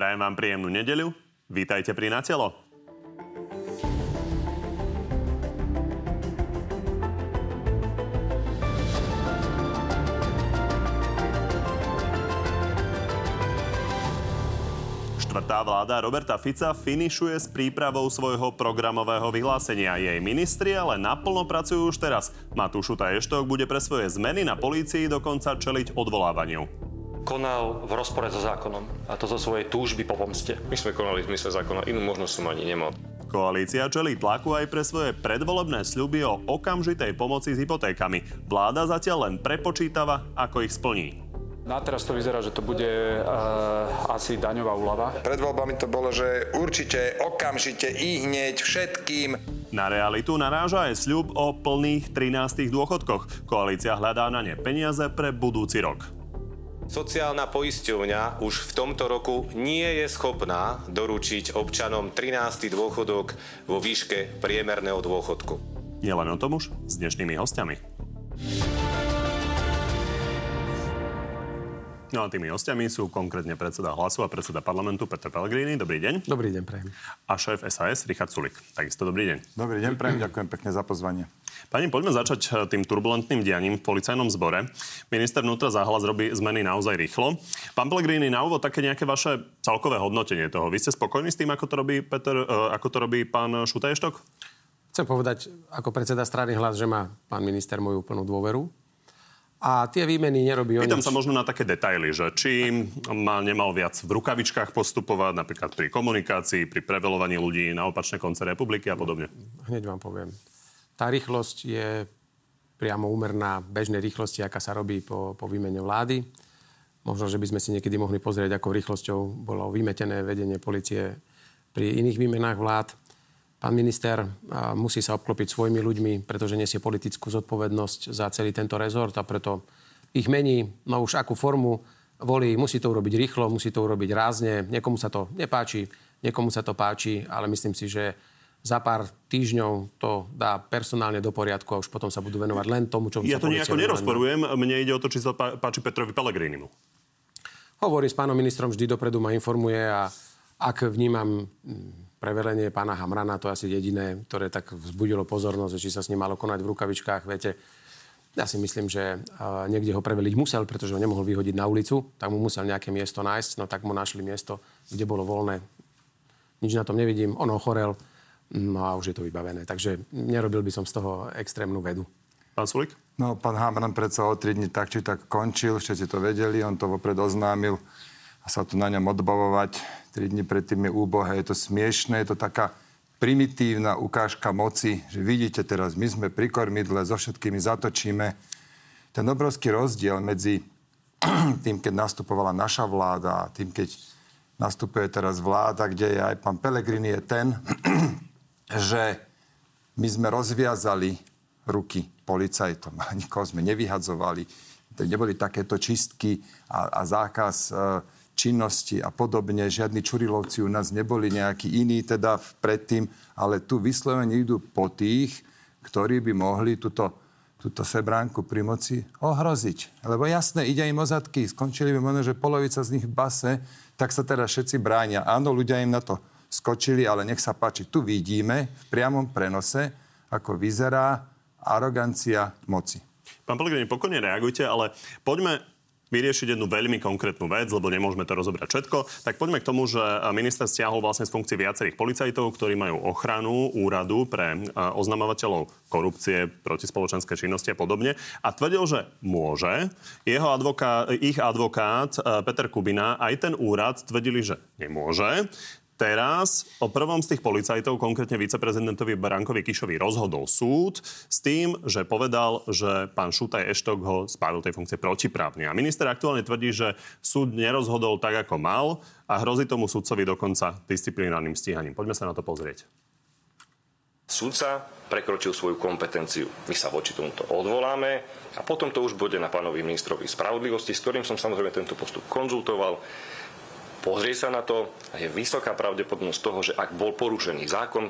Prajem vám príjemnú nedeľu. Vítajte pri Na telo. Štvrtá vláda Roberta Fica finišuje s prípravou svojho programového vyhlásenia. Jej ministri ale naplno pracujú už teraz. Matúš Šutaj Eštok bude pre svoje zmeny na polícii dokonca čeliť odvolávaniu. Konal v rozpore so zákonom, a to zo svojej túžby po pomste. My sme konali v zmysle zákona, inú možnosť som ani nemal. Koalícia čelí tlaku aj pre svoje predvolebné sľuby o okamžitej pomoci s hypotékami. Vláda zatiaľ len prepočítava, ako ich splní. Na teraz to vyzerá, že to bude asi daňová úľava. Pred voľbami to bolo, že určite, okamžite, i hneď všetkým. Na realitu naráža aj sľub o plných 13. dôchodkoch. Koalícia hľadá na ne peniaze pre budúci rok. Sociálna poisťovňa už v tomto roku nie je schopná doručiť občanom 13. dôchodok vo výške priemerného dôchodku. Nielen o tom už s dnešnými hostiami. No a tými hostiami sú konkrétne predseda Hlasu a predseda parlamentu Peter Pellegrini. Dobrý deň. Dobrý deň, prajem. A šéf SAS Richard Sulik. Takisto dobrý deň. Dobrý deň, prajem. Ďakujem pekne za pozvanie. Pani, poďme začať tým turbulentným dianím v policajnom zbore. Minister vnútra za Hlas robí zmeny naozaj rýchlo. Pán Pellegrini, na úvod také nejaké vaše celkové hodnotenie toho. Vy ste spokojní s tým, ako to robí pán Šutaj Eštok? Chcem povedať ako predseda strany Hlas, že má pán minister moju plnú dôveru. A tie výmeny nerobí o nič. Pýtam sa možno na také detaily, že či nemal viac v rukavičkách postupovať, napríklad pri komunikácii, pri prevelovaní ľudí na opačné konce republiky a podobne. Hneď vám poviem. Tá rýchlosť je priamo úmerná bežnej rýchlosti, aká sa robí po výmene vlády. Možno, že by sme si niekedy mohli pozrieť, akou rýchlosťou bolo vymetené vedenie polície pri iných výmenách vlád. Pán minister musí sa obklopiť svojimi ľuďmi, pretože nesie politickú zodpovednosť za celý tento rezort a preto ich mení, no už akú formu volí. Musí to urobiť rýchlo, musí to urobiť rázne. Niekomu sa to nepáči, niekomu sa to páči, ale myslím si, že za pár týždňov to dá personálne do poriadku a už potom sa budú venovať len tomu, čo ja sa policia... Ja to nejako nerozporujem. Mne ide o to, či sa páči Petrovi Pellegrinimu. Hovorí s pánom ministrom, vždy dopredu ma informuje a ak vnímam prevelenie pána Hamrana, to je asi jediné, ktoré tak vzbudilo pozornosť, či sa s ním malo konať v rukavičkách, viete. Ja si myslím, že niekde ho preveliť musel, pretože ho nemohol vyhodiť na ulicu, tak mu musel nejaké miesto nájsť, no tak mu našli miesto, kde bolo voľné. Nič na tom nevidím, on ochorel, no a už je to vybavené. Takže nerobil by som z toho extrémnu vedu. Pán Sulik? No, pán Hamran predsa o 3 dní tak či tak končil, všetci to vedeli, on to vopred oznámil. A sa tu na ňom odbavovať 3 dni predtým je úbohé, je to smiešné, je to taká primitívna ukážka moci, že vidíte teraz, my sme pri kormidle, so všetkými zatočíme. Ten obrovský rozdiel medzi tým, keď nastupovala naša vláda a tým, keď nastupuje teraz vláda, kde je aj pán Pellegrini, je ten, že my sme rozviazali ruky policajtom a nikoho sme nevyhadzovali. Neboli takéto čistky a zákaz činnosti a podobne. Žiadni čurilovci u nás neboli nejakí iní, teda predtým, ale tu vyslovene idú po tých, ktorí by mohli túto sebránku pri moci ohroziť. Lebo jasné, ide im o zadky. Skončili by možno, že polovica z nich v base, tak sa teda všetci bránia. Áno, ľudia im na to skočili, ale nech sa páči. Tu vidíme v priamom prenose, ako vyzerá arogancia moci. Pán Pellegrini, pokojne reagujte, ale poďme vyriešiť jednu veľmi konkrétnu vec, lebo nemôžeme to rozobrať všetko. Tak poďme k tomu, že minister stiahol vlastne z funkcie viacerých policajtov, ktorí majú ochranu úradu pre oznamovateľov korupcie, protispoločenské činnosti a podobne. A tvrdil, že môže. Ich advokát Peter Kubina aj ten úrad tvrdili, že nemôže. Teraz o prvom z tých policajtov, konkrétne viceprezidentovi Barankovi Kyšovi, rozhodol súd s tým, že povedal, že pán Šutaj Eštok ho zbavil tej funkcie protiprávne. A minister aktuálne tvrdí, že súd nerozhodol tak, ako mal a hrozí tomu súdcovi dokonca disciplinárnym stíhaním. Poďme sa na to pozrieť. Súdca prekročil svoju kompetenciu. My sa voči tomuto odvoláme a potom to už bude na pánovi ministrovi spravodlivosti, s ktorým som samozrejme tento postup konzultoval. Pozrie sa na to a je vysoká pravdepodobnosť toho, že ak bol porušený zákon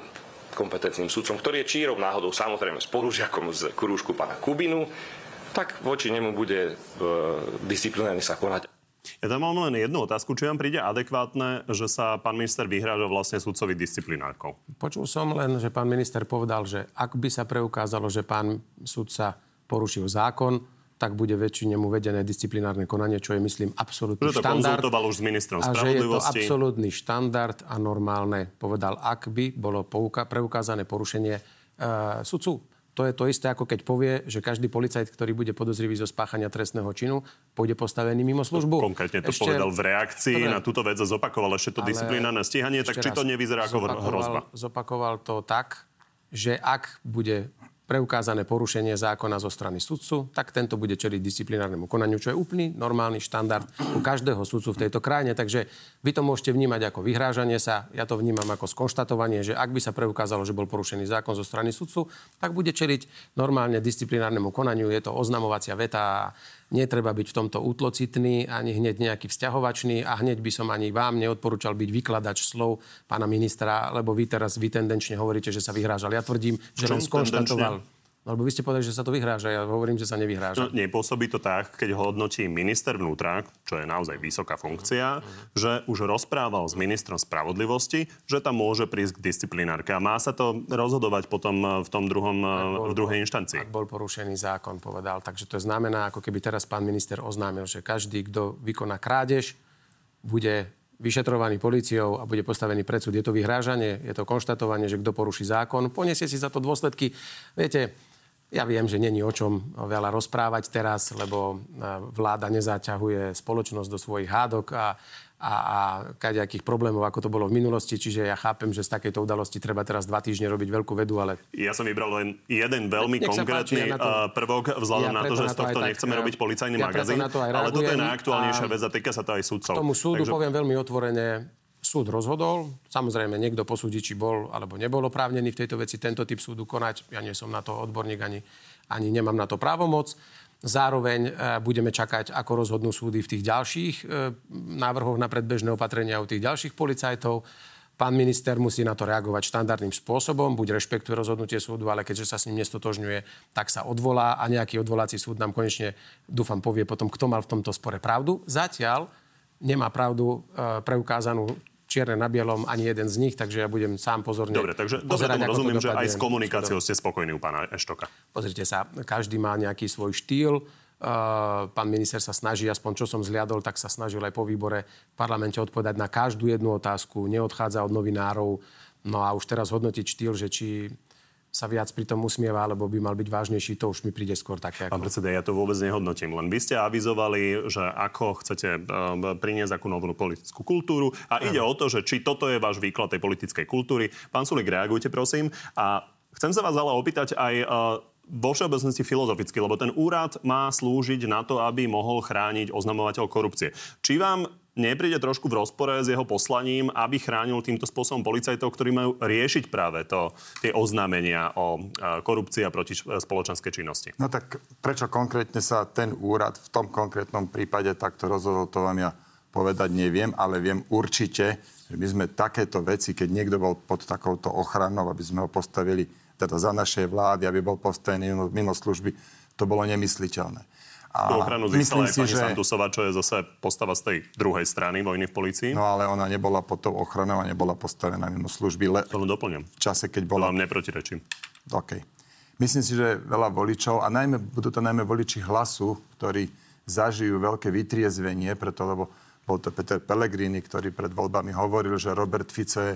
kompetentným sudcom, ktorý je čírov náhodou samozrejme spolužiakom z krúžku pána Kubinu, tak voči nemu bude disciplinárne sa konať. Ja tam mám len jednu otázku. Či vám príde adekvátne, že sa pán minister vyhráža vlastne sudcovi disciplinárkou? Počul som len, že pán minister povedal, že ak by sa preukázalo, že pán sudca porušil zákon, tak bude väčšine mu vedené disciplinárne konanie, čo je, myslím, absolútny štandard. Že to konzultoval už s ministrom spravodlivosti. A že je to absolútny štandard a normálne. Povedal, ak by bolo preukázané porušenie sudcu. To je to isté, ako keď povie, že každý policajt, ktorý bude podozrivý zo spáchania trestného činu, pôjde postavený mimo službu. Konkrétne to povedal v reakcii na túto vec a zopakoval ešte to disciplinárne stíhanie, tak či to nevyzerá ako hrozba? Zopakoval to tak, že ak bude preukázané porušenie zákona zo strany sudcu, tak tento bude čeliť disciplinárnemu konaniu, čo je úplný normálny štandard u každého sudcu v tejto krajine. Takže vy to môžete vnímať ako vyhrážanie sa, ja to vnímam ako skonštatovanie, že ak by sa preukázalo, že bol porušený zákon zo strany sudcu, tak bude čeliť normálne disciplinárnemu konaniu. Je to oznamovacia veta. Netreba byť v tomto útlocitný, ani hneď nejaký vzťahovačný a hneď by som ani vám neodporúčal byť vykladač slov pána ministra, lebo vy teraz tendenčne hovoríte, že sa vyhrážal. Ja tvrdím, že len skonštatoval. Lebo vy ste povedali, že sa to vyhráža. Ja hovorím, že sa nevyhráža. No, nepôsobí to tak, keď ho hodnotí minister vnútra, čo je naozaj vysoká funkcia, že už rozprával s ministrom spravodlivosti, že tam môže prísť k disciplinárke. A má sa to rozhodovať potom v tom druhej inštancii. Ak bol porušený zákon, povedal. Takže to znamená, ako keby teraz pán minister oznámil, že každý, kto vykoná krádež, bude vyšetrovaný políciou a bude postavený pred súd. Je to vyhrážanie, je to konštatovanie, že kto poruší zákon, poniesie si za to dôsledky. Viete, ja viem, že není o čom veľa rozprávať teraz, lebo vláda nezaťahuje spoločnosť do svojich hádok a kadejakých problémov, ako to bolo v minulosti. Čiže ja chápem, že z takejto udalosti treba teraz 2 týždne robiť veľkú vedu, ale... Ja som vybral len jeden veľmi konkrétny prvok vzhľadom na to, že z tohto nechceme robiť policajný magazín. Ale toto je najaktuálnejšia vec a týka sa to aj súdcov. K tomu súdu poviem veľmi otvorene. Súd rozhodol. Samozrejme, niekto posúdi, či bol alebo nebol oprávnený v tejto veci tento typ súdu konať. Ja nie som na to odborník, ani nemám na to právomoc. Zároveň budeme čakať, ako rozhodnú súdy v tých ďalších návrhoch na predbežné opatrenia u tých ďalších policajtov. Pán minister musí na to reagovať štandardným spôsobom, buď rešpektuje rozhodnutie súdu, ale keďže sa s ním nestotožňuje, tak sa odvolá a nejaký odvolací súd nám konečne, dúfam, povie potom, kto mal v tomto spore pravdu. Zatiaľ nemá pravdu preukázanú čierne na bielom ani jeden z nich, takže ja budem sám pozorne... Dobre, takže pozerať, tomu rozumiem, že aj s komunikáciou ste spokojní u pána Eštoka. Pozrite sa, každý má nejaký svoj štýl. Pán minister sa snaží, aspoň čo som zliadol, tak sa snažil aj po výbore v parlamente odpovedať na každú jednu otázku. Neodchádza od novinárov. No a už teraz hodnotiť štýl, že či sa viac pri tom usmieva, alebo by mal byť vážnejší, to už mi príde skôr také ako... Pán predseda, ja to vôbec nehodnotím, len vy ste avizovali, že ako chcete priniesť akú novú politickú kultúru a ide o to, že či toto je váš výklad tej politickej kultúry. Pán Sulik, reagujte, prosím. A chcem sa vás ale opýtať aj... vo všeobecnosti filozoficky, lebo ten úrad má slúžiť na to, aby mohol chrániť oznamovateľ korupcie. Či vám nepríde trošku v rozpore s jeho poslaním, aby chránil týmto spôsobom policajtov, ktorí majú riešiť práve tie oznámenia o korupcii a proti spoločenskej činnosti? No tak prečo konkrétne sa ten úrad v tom konkrétnom prípade takto rozhodol, to vám ja povedať neviem, ale viem určite, že my sme takéto veci, keď niekto bol pod takouto ochranou, aby sme ho postavili teda za našej vlády, aby bol postavený mimo služby, to bolo nemysliteľné. A tú ochranu získala aj pani Santusová, čo je zase postava z tej druhej strany vojny v polícii. No ale ona nebola pod tou ochranou a nebola postavená mimo služby. To doplňam. V čase, keď bola... To vám neprotirečím. OK. Myslím si, že veľa voličov, a budú to najmä voliči Hlasu, ktorí zažijú veľké vytriezvenie, preto, lebo bol to Peter Pellegrini, ktorý pred voľbami hovoril, že Robert Fico je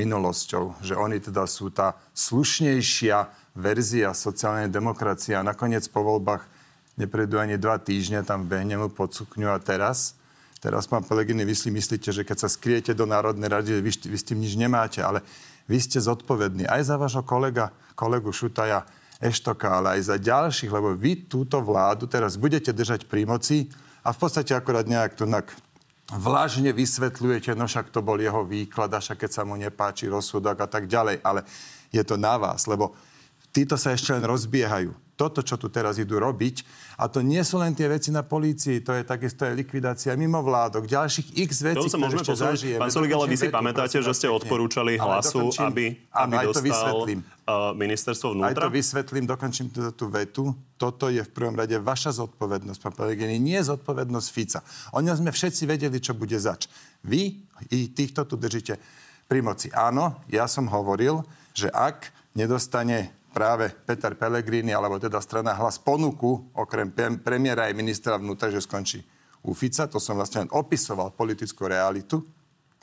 minulosťou, že oni teda sú tá slušnejšia verzia sociálnej demokracie a nakoniec po voľbách neprejdú ani 2 týždne, tam behne mu pod sukňu a teraz pán Pellegrini, vy myslíte, že keď sa skriete do Národnej rady, vy s tým nič nemáte, ale vy ste zodpovední aj za vášho kolegu Šutaja Eštoka, ale aj za ďalších, lebo vy túto vládu teraz budete držať pri moci a v podstate akorát nejak tu vlážne vysvetľujete, no však to bol jeho výklad, a však keď sa mu nepáči rozsudok a tak ďalej, ale je to na vás, lebo títo sa ešte len rozbiehajú. Toto, čo tu teraz idú robiť, a to nie sú len tie veci na polícii, to je takisto aj likvidácia mimovládok, ďalších x vecí, ktoré ešte zažijeme. Pán Sulik, ale vy si pamätáte, že ste odporúčali Hlasu, aby dostal ministerstvo vnútra? Aj to vysvetlím, dokončím tú vetu. Toto je v prvom rade vaša zodpovednosť, pán Pellegrini, nie zodpovednosť Fica. O ňom sme všetci vedeli, čo bude zač. Vy i týchto tu držíte pri moci. Áno, ja som hovoril, že ak nedostane práve Peter Pellegrini, alebo teda strana Hlas ponuku, okrem premiéra aj ministra vnútra, že skončí u Fica. To som vlastne len opisoval politickú realitu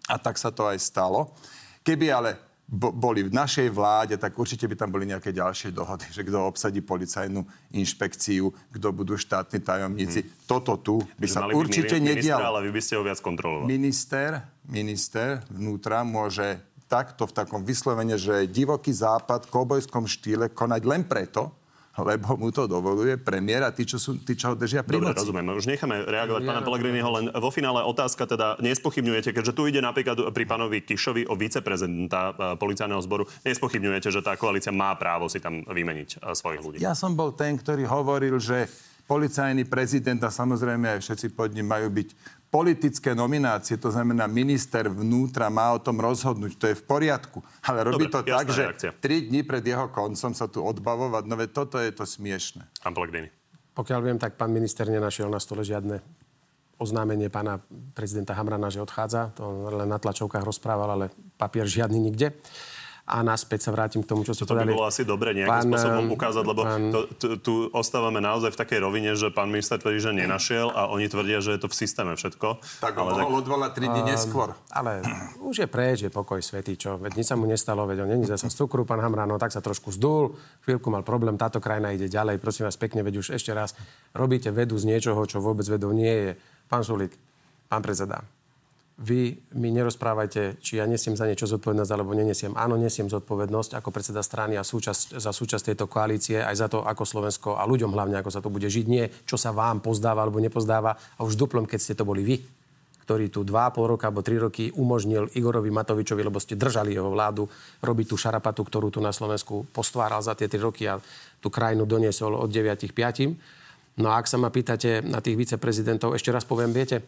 a tak sa to aj stalo. Keby ale boli v našej vláde, tak určite by tam boli nejaké ďalšie dohody, že kto obsadí policajnú inšpekciu, kto budú štátni tajomníci. Toto tu by sa určite nedialo. Ale vy by ste ho viac kontrolovali. Minister vnútra môže takto v takom vyslovene, že divoký západ v kobojskom štýle konať len preto, lebo mu to dovoluje premiér a tí, čo ho držia pri moci. Dobre, rozumiem. Už necháme reagovať pána Pellegriniho, len vo finále otázka teda nespochybňujete, keďže tu ide napríklad pri pánovi Kyšovi o viceprezidenta policajného zboru, nespochybňujete, že tá koalícia má právo si tam vymeniť svojich ľudí? Ja som bol ten, ktorý hovoril, že policajný prezident a samozrejme aj všetci pod ním majú byť politické nominácie, to znamená minister vnútra má o tom rozhodnúť, to je v poriadku. Ale robí dobre, to tak, reakcia. Že 3 dní pred jeho koncom sa tu odbavovať, no veď toto je to smiešne. Pán Pellegrini. Pokiaľ viem, tak pán minister nenašiel na stole žiadne oznámenie pána prezidenta Hamrana, že odchádza. To len na tlačovkách rozprával, ale papier žiadny nikde. A naspäť sa vrátim k tomu, čo ste povedali. To by bolo asi dobre nejakým spôsobom ukázať, lebo tu ostávame naozaj v takej rovine, že pán minister tvrdí, že nenašiel a oni tvrdia, že je to v systéme všetko. Tak ho mohol odvolať 3 dní neskôr. Ale už je preč, je pokoj svätý, čo? Veď nič sa mu nestalo, veď on není zasa z cukru, pán Hamran, tak sa trošku zdul, chvíľku mal problém, táto krajina ide ďalej, prosím vás pekne, veď už ešte raz robíte vedu z niečoho, čo vôbec vedou nie je. Pán Sulik, pán predseda, vy mi nerozprávajte, či ja nesiem za niečo zodpovednosť, alebo nenesiem. Áno, nesiem zodpovednosť ako predseda strany a za súčasť tejto koalície, aj za to, ako Slovensko a ľuďom hlavne, ako sa to bude žiť. Nie, čo sa vám pozdáva alebo nepozdáva. A už duplom, keď ste to boli vy, ktorý tu 2,5 roka alebo 3 roky umožnil Igorovi Matovičovi, lebo ste držali jeho vládu, robiť tú šarapatu, ktorú tu na Slovensku postváral za tie 3 roky a tú krajinu doniesol od 9 k 5. No a ak sa ma pýtate na tých viceprezidentov, ešte raz poviem, viete,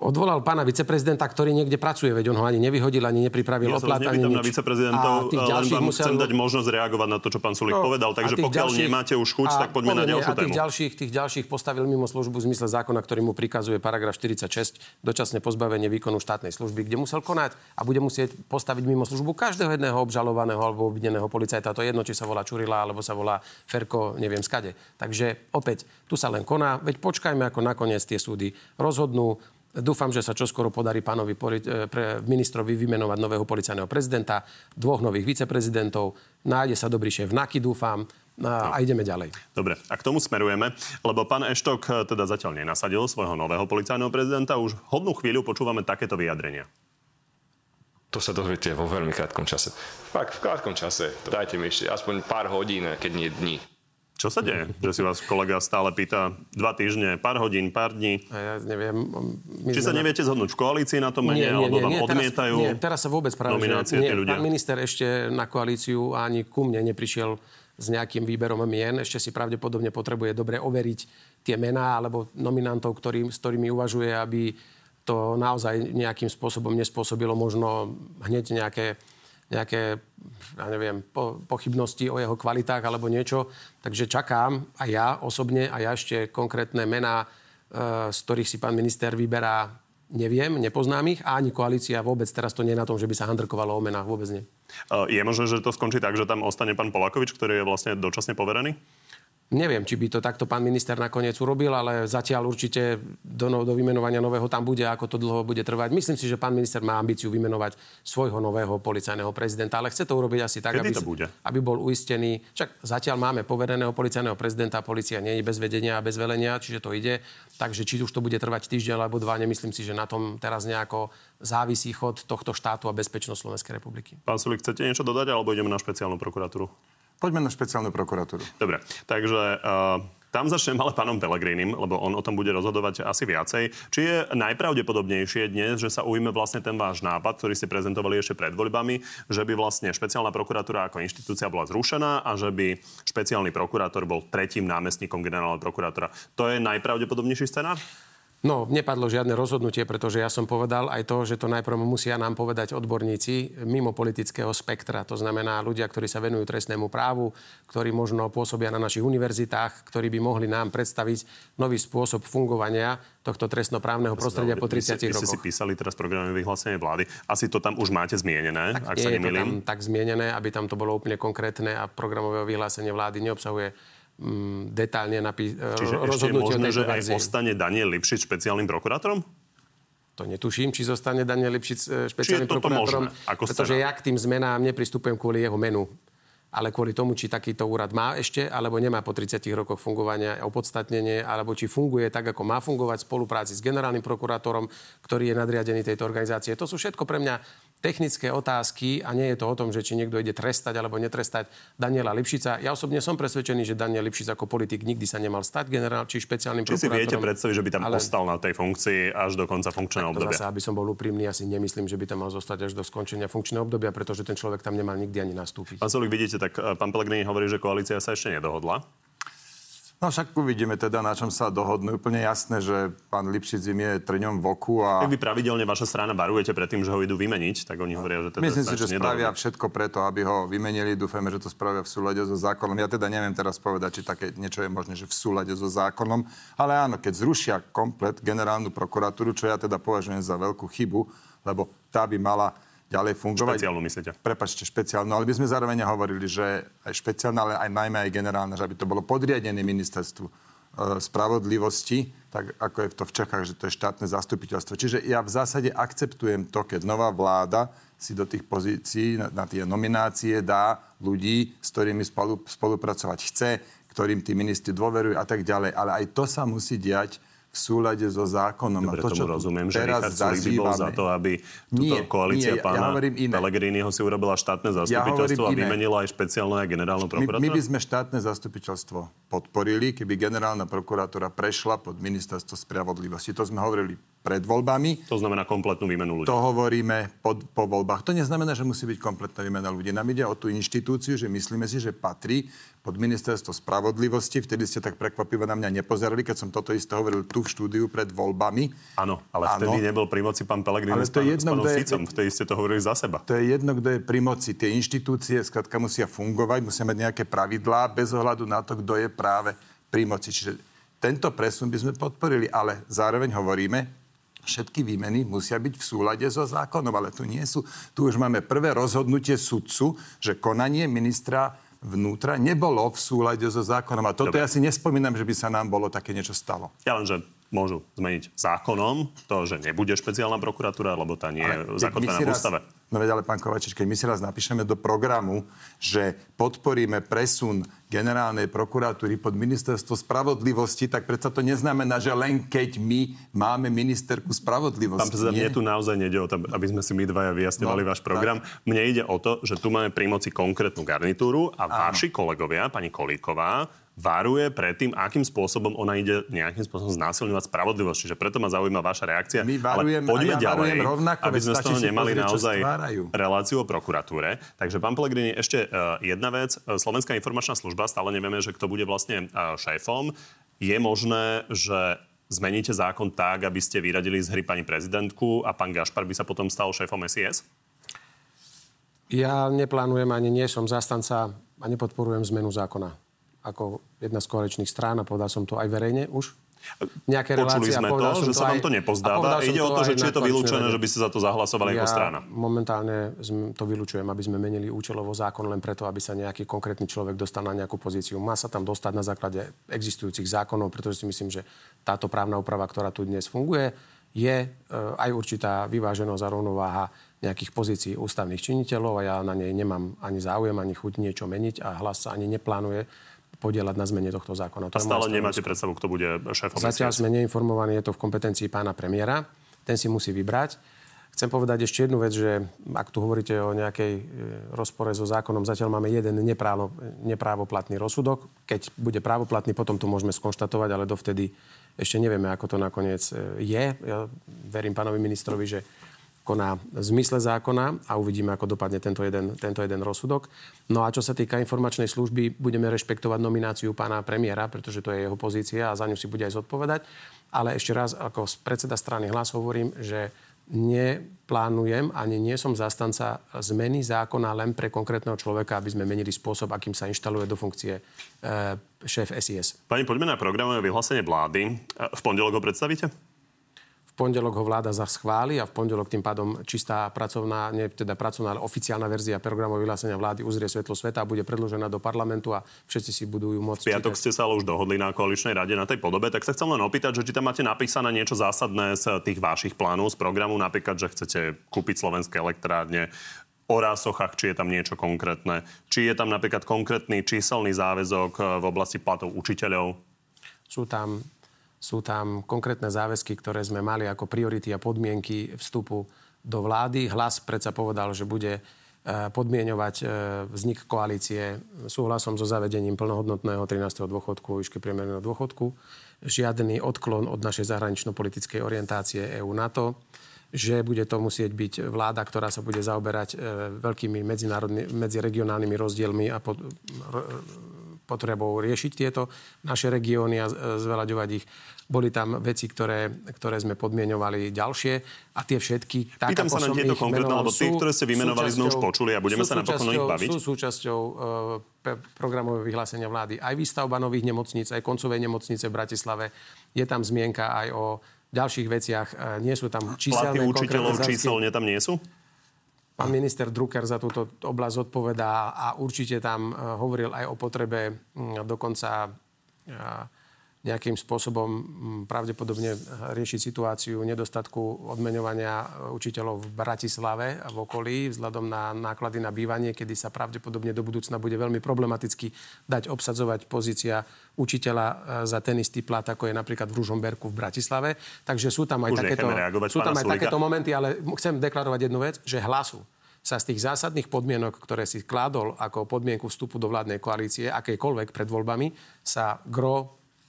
odvolal pána viceprezidenta, ktorý niekde pracuje, veď on ho ani nevyhodil, ani nepripravil oplát, ani nič. Ja sa už nepýtam na viceprezidentov, len vám chcem dať možnosť reagovať na to, čo pán Sulik povedal. Takže pokiaľ nemáte už chuť, tak poďme na ďalšiu tému. A tých ďalších postavil mimo službu v zmysle zákona, ktorý mu prikazuje paragraf 46, dočasné pozbavenie výkonu štátnej služby, kde musel konať a bude musieť postaviť mimo službu každého jedného obžalovaného alebo obvineného policajta. To je jedno, či sa volá Čurila alebo sa volá Ferko, neviem skade. Takže opäť, tu sa len koná, veď počkajme, ako nakoniec tie súdy rozhodnú. Dúfam, že sa čoskoro podarí pánovi ministrovi vymenovať nového policajného prezidenta, 2 nových viceprezidentov. Nájde sa dobrý šéf NAKY, dúfam. A ideme ďalej. Dobre, a k tomu smerujeme, lebo pán Eštok teda zatiaľ nenasadil svojho nového policajného prezidenta. Už hodnú chvíľu počúvame takéto vyjadrenia. To sa dozviete vo veľmi krátkom čase. Fakt, v krátkom čase. Dajte mi ešte aspoň pár hodín, keď nie dní. Čo sa deje? Že si vás kolega stále pýta 2 týždne, pár hodín, pár dní. Ja neviem. Či sa neviete zhodnúť v koalícii na to mene, alebo vám odmietajú nominácie? Teraz sa vôbec práve, že pán minister ešte na koalíciu ani ku mne neprišiel s nejakým výberom mien. Ešte si pravdepodobne potrebuje dobre overiť tie mená alebo nominantov, s ktorými uvažuje, aby to naozaj nejakým spôsobom nespôsobilo možno hneď nejaké, ja neviem, pochybnosti o jeho kvalitách alebo niečo. Takže čakám aj ja osobne, aj ja ešte konkrétne mená, z ktorých si pán minister vyberá, neviem, nepoznám ich a ani koalícia vôbec teraz to nie je na tom, že by sa handrkovalo o menách, vôbec nie. Je možné, že to skončí tak, že tam ostane pán Polakovič, ktorý je vlastne dočasne poverený? Neviem, či by to takto pán minister nakoniec urobil, ale zatiaľ určite do vymenovania nového tam bude, ako to dlho bude trvať. Myslím si, že pán minister má ambíciu vymenovať svojho nového policajného prezidenta, ale chce to urobiť asi tak, aby bol uistený. Však zatiaľ máme povereného policajného prezidenta, polícia nie je bez vedenia a bez velenia, čiže to ide. Takže či už to bude trvať týždeň alebo 2, nemyslím si, že na tom teraz nejako závisí chod tohto štátu a bezpečnosť Slovenskej republiky. Pán Sulik, chcete niečo dodať alebo ideme na špeciálnu prokuratúru? Poďme na špeciálnu prokuratúru. Dobre, takže Tam začnem ale pánom Pellegrinim, lebo on o tom bude rozhodovať asi viacej. Či je najpravdepodobnejšie dnes, že sa ujme vlastne ten váš nápad, ktorý ste prezentovali ešte pred voľbami, že by vlastne špeciálna prokuratúra ako inštitúcia bola zrušená a že by špeciálny prokurátor bol tretím námestníkom generálneho prokurátora. To je najpravdepodobnejší scenár? No, nepadlo žiadne rozhodnutie, pretože ja som povedal aj to, že to najprv musia nám povedať odborníci mimo politického spektra. To znamená ľudia, ktorí sa venujú trestnému právu, ktorí možno pôsobia na našich univerzitách, ktorí by mohli nám predstaviť nový spôsob fungovania tohto trestnoprávneho prostredia po 30 rokoch. Ste si písali teraz programové vyhlásenie vlády. Asi to tam už máte zmienené, tak ak sa nemýlim. Tak zmienené, aby tam to bolo úplne konkrétne a programové vyhlásenie vlády neobsahuje detálne rozhodnutie o tejto verzii. Čiže ešte možno, že aj ostane Daniel Lipšic špeciálnym prokurátorom? To netuším, či zostane Daniel Lipšic špeciálnym prokurátorom. Pretože ja k tým zmenám nepristupujem kvôli jeho menu, ale kvôli tomu, či takýto úrad má ešte, alebo nemá po 30 rokoch fungovania opodstatnenie, alebo či funguje tak, ako má fungovať v spolupráci s generálnym prokurátorom, ktorý je nadriadený tejto organizácie. To sú všetko pre mňa technické otázky a nie je to o tom, že či niekto ide trestať alebo netrestať Daniela Lipšica. Ja osobne som presvedčený, že Daniel Lipšic ako politik nikdy sa nemal stať generál či špeciálnym prokurátorom. Či si viete predstaviť, že by tam ostal na tej funkcii až do konca funkčného obdobia? Zase, aby som bol úprimný, ja si nemyslím, že by tam mal zostať až do skončenia funkčného obdobia, pretože ten človek tam nemal nikdy ani nastúpiť. Pán Sulik, vidíte, tak pán Pellegrini hovorí, že koalícia sa ešte nedohodla. No však uvidíme teda, na čom sa dohodnú. Úplne jasné, že pán Lipšic im je trňom v oku a... Tak vy pravidelne vaša strana varujete pred tým, že ho idú vymeniť, tak oni hovoria, že teda... Myslím si, že spravia všetko preto, aby ho vymenili. Dúfame, že to spravia v súlade so zákonom. Ja teda neviem teraz povedať, či také niečo je možné, že v súlade so zákonom. Ale áno, keď zrušia komplet generálnu prokuratúru, čo ja teda považujem za veľkú chybu, lebo tá by mala ďalej fungovať. Špeciálnu myslíte? Prepáčte, špeciálnu, ale my sme zároveň hovorili, že aj špeciálna, ale aj najmä aj generálna, že aby to bolo podriadené ministerstvu spravodlivosti, tak ako je to v Čechách, že to je štátne zastupiteľstvo. Čiže ja v zásade akceptujem to, keď nová vláda si do tých pozícií, na tie nominácie dá ľudí, s ktorými spolupracovať chce, ktorým tí ministri dôverujú a tak ďalej. Ale aj to sa musí diať v súlade so zákonom. Dobre, to, rozumiem, že Richard Sulik by bol za to, aby túto koalícia pána Pellegriniho si urobila štátne zastupiteľstvo a vymenila aj špeciálne a generálnu prokuratúru. My by sme štátne zastupiteľstvo podporili, keby generálna prokuratúra prešla pod ministerstvo spravodlivosti. To sme hovorili pred voľbami. To znamená kompletnú výmenu ľudí. To hovoríme po voľbách. To neznamená, že musí byť kompletná výmena ľudí. Nám ide o tú inštitúciu, že myslíme si, že patrí pod ministerstvo spravodlivosti. Vtedy ste tak prekvapivo na mňa nepozerali, keď som toto isté hovoril tu v štúdiu pred voľbami. Áno, ale vtedy nebol pri moci pán Pellegrini s pánom Ficom. Vtedy ste to hovorili za seba. To je jedno, kto je pri moci. Tie inštitúcie skrátka musia fungovať, musia mať nejaké pravidlá bez ohľadu na to, kto je práve pri moci. Čiže tento presun by sme podporili, ale zároveň hovoríme, všetky výmeny musia byť v súlade so zákonom, ale tu nie sú. Tu už máme prvé rozhodnutie sudcu, že konanie ministra vnútra nebolo v súlade so zákonom. A toto ja si nespomínam, že by sa nám bolo také niečo stalo. Ja lenže môžu zmeniť zákonom to, že nebude špeciálna prokuratúra, lebo tá nie je zakotvená v ústave. No veď, ale pán Kovačič, keď my si raz napíšeme do programu, že podporíme presun generálnej prokuratúry pod ministerstvo spravodlivosti, tak predsa to neznamená, že len keď my máme ministerku spravodlivosti. Pán prezident, mne tu naozaj nejde o to, aby sme si my dvaja vyjasňovali váš program. Tak. Mne ide o to, že tu máme pri moci konkrétnu garnitúru a vaši kolegovia, pani Kolíková, varuje pred tým, akým spôsobom ona ide nejakým spôsobom znásilňovať spravodlivosť. Čiže preto ma zaujíma vaša reakcia. My varujeme, ale poďme ďalej, rovnako, aby sme z toho nemali naozaj reláciu o prokuratúre. Takže, pán Pellegrini, ešte jedna vec. Slovenská informačná služba, stále nevieme, že kto bude vlastne šéfom. Je možné, že zmeníte zákon tak, aby ste vyradili z hry pani prezidentku a pán Gašpar by sa potom stal šéfom SIS? Ja neplánujem, ani nie som zastanca a nepodporujem zmenu zákona ako jedna z koaličných strán a povedal som to aj verejne už. Nejaké počuli relácie, sme to, že sa vám to nepozdáva. Ide o to, že či je to vylúčené, že by ste za to zahlasovali ako strana. Momentálne to vylúčujem, aby sme menili účelovo zákon len preto, aby sa nejaký konkrétny človek dostal na nejakú pozíciu. Má sa tam dostať na základe existujúcich zákonov, pretože si myslím, že táto právna úprava, ktorá tu dnes funguje, je aj určitá vyváženosť a rovnováha nejakých pozícií ústavných činiteľov a ja na nej nemám ani záujem, ani chuť niečo meniť a hlas sa ani neplánuje podielať na zmene tohto zákona. A stále nemáte predstavu, kto bude šéfom? Zatiaľ sme neinformovaní, je to v kompetencii pána premiéra. Ten si musí vybrať. Chcem povedať ešte jednu vec, že ak tu hovoríte o nejakej rozpore so zákonom, zatiaľ máme jeden neprávoplatný rozsudok. Keď bude právoplatný, potom to môžeme skonštatovať, ale dovtedy ešte nevieme, ako to nakoniec je. Ja verím pánovi ministrovi, že koná v zmysle zákona a uvidíme, ako dopadne tento jeden rozsudok. No a čo sa týka informačnej služby, budeme rešpektovať nomináciu pána premiéra, pretože to je jeho pozícia a za ňu si bude aj zodpovedať. Ale ešte raz, ako predseda strany Hlas hovorím, že neplánujem ani nie som zastanca zmeny zákona len pre konkrétneho človeka, aby sme menili spôsob, akým sa inštaluje do funkcie šéf SIS. Pani, poďme na programové vyhlásenie vlády. V pondelok ho predstavíte? V pondelok ho vláda schváli a v pondelok tým pádom čistá pracovná, nie teda pracovná, ale oficiálna verzia programového vyhlásenia vlády uzrie svetlo sveta a bude predložená do parlamentu a všetci si budú ju môcť. V piatok ste sa ale už dohodli na koaličnej rade na tej podobe, tak sa chcem len opýtať, že či tam máte napísané niečo zásadné z tých vašich plánov, z programu, napríklad, že chcete kúpiť slovenské elektrárne, o rásochách, či je tam niečo konkrétne, či je tam napríklad konkrétny číselný záväzok v oblasti platov učiteľov. Sú tam konkrétne záväzky, ktoré sme mali ako priority a podmienky vstupu do vlády. Hlas predsa povedal, že bude podmieňovať vznik koalície súhlasom so zavedením plnohodnotného 13. dôchodku, výšky priemerného dôchodku. Žiadny odklon od našej zahranično-politickej orientácie EU-NATO. Že bude to musieť byť vláda, ktorá sa bude zaoberať veľkými medziregionálnymi rozdielmi a potrebou riešiť tieto naše regióny a zveľaďovať ich. Boli tam veci, ktoré sme podmienovali ďalšie a tie všetky... Pýtam sa na tieto konkrétne, lebo tie, ktoré ste vymenovali, sme už počuli a budeme sa napokon o nich baviť. Sú súčasťou programového vyhlásenia vlády aj výstavba nových nemocníc, aj koncovej nemocnice v Bratislave. Je tam zmienka aj o ďalších veciach. Nie sú tam číselné... Platy učiteľov číselne tam nie sú? Pán minister Drucker za túto oblasť odpovedá a určite tam hovoril aj o potrebe dokonca nejakým spôsobom pravdepodobne riešiť situáciu nedostatku odmeňovania učiteľov v Bratislave a v okolí vzhľadom na náklady na bývanie, kedy sa pravdepodobne do budúcna bude veľmi problematicky dať obsadzovať pozícia učiteľa za ten istý plat, ako je napríklad v Ružomberku v Bratislave. Takže sú tam aj takéto momenty, ale chcem deklarovať jednu vec, že Hlasu sa z tých zásadných podmienok, ktoré si kládol ako podmienku vstupu do vládnej koalície, akejkoľvek pred voľbami, sa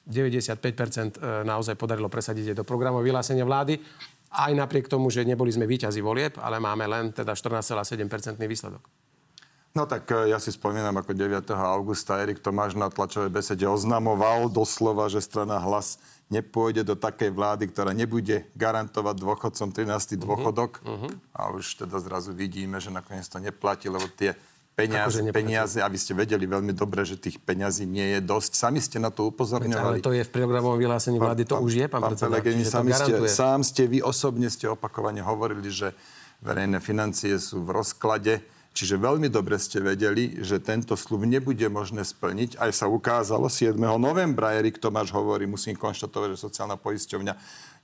95% naozaj podarilo presadiť do programu vyhlásenia vlády. Aj napriek tomu, že neboli sme víťazi volieb, ale máme len teda 14,7% výsledok. No tak ja si spomínam, ako 9. augusta Erik Tomáš na tlačovej besede oznamoval doslova, že strana Hlas nepôjde do takej vlády, ktorá nebude garantovať dôchodcom 13. dôchodok. A už teda zrazu vidíme, že nakoniec to neplatí, lebo tie peniaze, aby ste vedeli veľmi dobre, že tých peňazí nie je dosť. Sami ste na to upozorňovali. Ale to je v programovom vyhlásení vlády, to už je, pán predseda. Sám ste, vy osobne ste opakovane hovorili, že verejné financie sú v rozklade. Čiže veľmi dobre ste vedeli, že tento sľub nebude možné splniť. Aj sa ukázalo 7. novembra, Erik Tomáš hovorí, musím konštatovať, že sociálna poisťovňa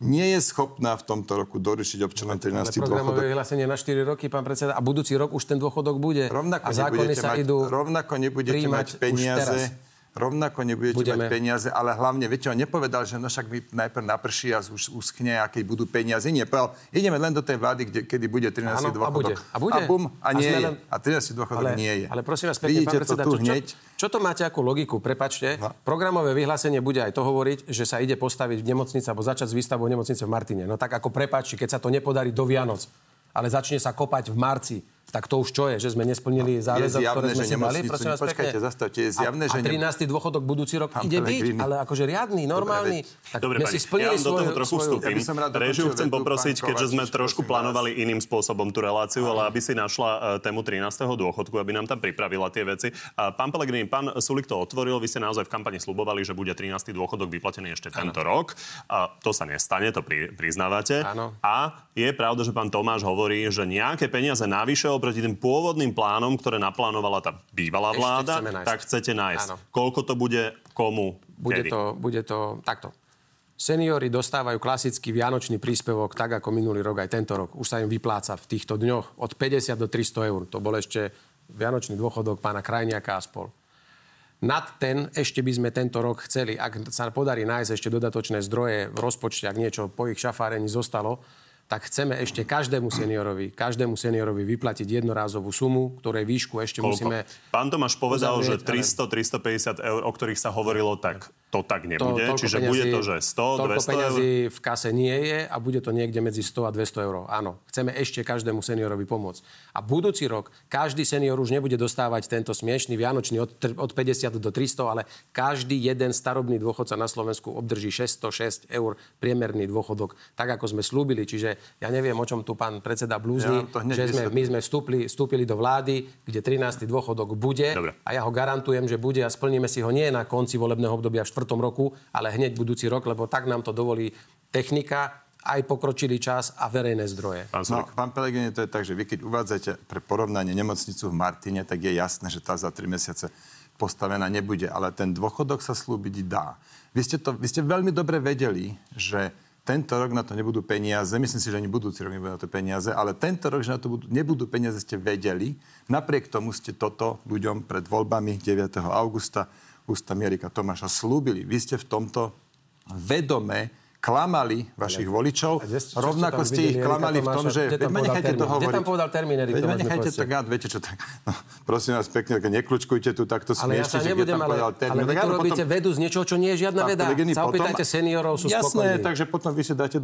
nie je schopná v tomto roku doručiť občanom 13. dôchodok. Programové vyhlásenie na 4 roky, pán predseda, a budúci rok už ten dôchodok bude. Rovnako nebudete mať peniaze, ale hlavne, viete, on nepovedal, že no však mi najprv naprší a uschne, aké budú peniaze. Nie, povedal, ideme len do tej vlády, kedy bude 13. dôchodok. A bum, a nie je. A 13. dôchodok nie je. Ale prosím vás, pekne, pán predseda, čo to máte ako logiku? Prepáčte, no. Programové vyhlásenie bude aj to hovoriť, že sa ide postaviť nemocnicu alebo začať s výstavbou nemocnice v Martine. No tak ako prepáčte, keď sa to nepodarí do Vianoc, ale začne sa kopať v marci. Tak to už čo je, že sme nesplnili záväzok, ktoré sme si dali? Počkajte, zastavte, je zjavné, že... A 13. dôchodok budúci rok ide byť, ale akože riadny, normálny. Dobre, pani, ja vám do toho trochu vstúpim. Réžiu chcem poprosiť, keďže sme trošku plánovali iným spôsobom tú reláciu, ale aby si našla tému 13. dôchodku, aby nám tam pripravila tie veci. Pán Pellegrini, pán Sulik to otvoril, vy ste naozaj v kampani sľubovali, že bude 13. dôchodok vyplatený ešte tento rok. To sa nestane, to priznávate. A je pravda, že pán Tomáš hovorí, že nejaké peniaze navyše proti tým pôvodným plánom, ktoré naplánovala tá bývalá vláda, tak chcete nájsť. Áno. Koľko to bude, komu, kedy? Bude to takto. Seniori dostávajú klasický vianočný príspevok, tak ako minulý rok, aj tento rok. Už sa im vypláca v týchto dňoch od 50 do 300 eur. To bol ešte vianočný dôchodok pána Krajniaka a spol. Nad ten ešte by sme tento rok chceli, ak sa podarí nájsť ešte dodatočné zdroje v rozpočte, ak niečo po ich šafárení zostalo, tak chceme ešte každému seniorovi vyplatiť jednorázovú sumu, ktorej výšku ešte koľko? Musíme... Pán Tomáš povedal, že 300-350 eur, o ktorých sa hovorilo, tak to tak nebude. Čiže peňazí, bude to, že 100-200 eur? Toľko peňazí v kase nie je a bude to niekde medzi 100 a 200 eur. Áno, chceme ešte každému seniorovi pomôcť. A budúci rok každý senior už nebude dostávať tento smiešný vianočný od 50 do 300, ale každý jeden starobný dôchodca na Slovensku obdrží 606 eur priemerný dôchodok, tak ako sme slúbili. Čiže ja neviem, o čom tu pán predseda blúzni, že my sme vstúpili do vlády, kde 13. dôchodok bude. Dobre. A ja ho garantujem, že bude a splníme si ho nie na konci volebného obdobia v 4. roku, ale hneď budúci rok, lebo tak nám to dovolí technika, aj pokročilý čas a verejné zdroje. Pán Pellegrini, to je tak, že vy keď uvádzate pre porovnanie nemocnicu v Martine, tak je jasné, že tá za 3 mesiace postavená nebude, ale ten dôchodok sa slúbiť dá. Vy ste veľmi dobre vedeli, že tento rok na to nebudú peniaze, myslím si, že ani budúci rok nebudú na to peniaze, ale tento rok, že na to nebudú peniaze, ste vedeli. Napriek tomu ste toto ľuďom pred voľbami 9. augusta ústami Erika Tomáša slúbili. Vy ste v tomto vedome klamali vašich voličov, rovnako ste ich klamali v tom, že... Veď ma nechajte to hovoriť. Kde tam povedal termín Erika Tomáša? Veď ma nechajte to gád, viete čo tak... No, prosím vás pekne, nekľučkujte tu takto smiešte, že kde tam povedal termín. Ale vy tu robíte vedu z niečoho, čo nie je žiadna veda. Sa opýtajte seniorov, sú spokojní. Jasné, takže potom vy si dáte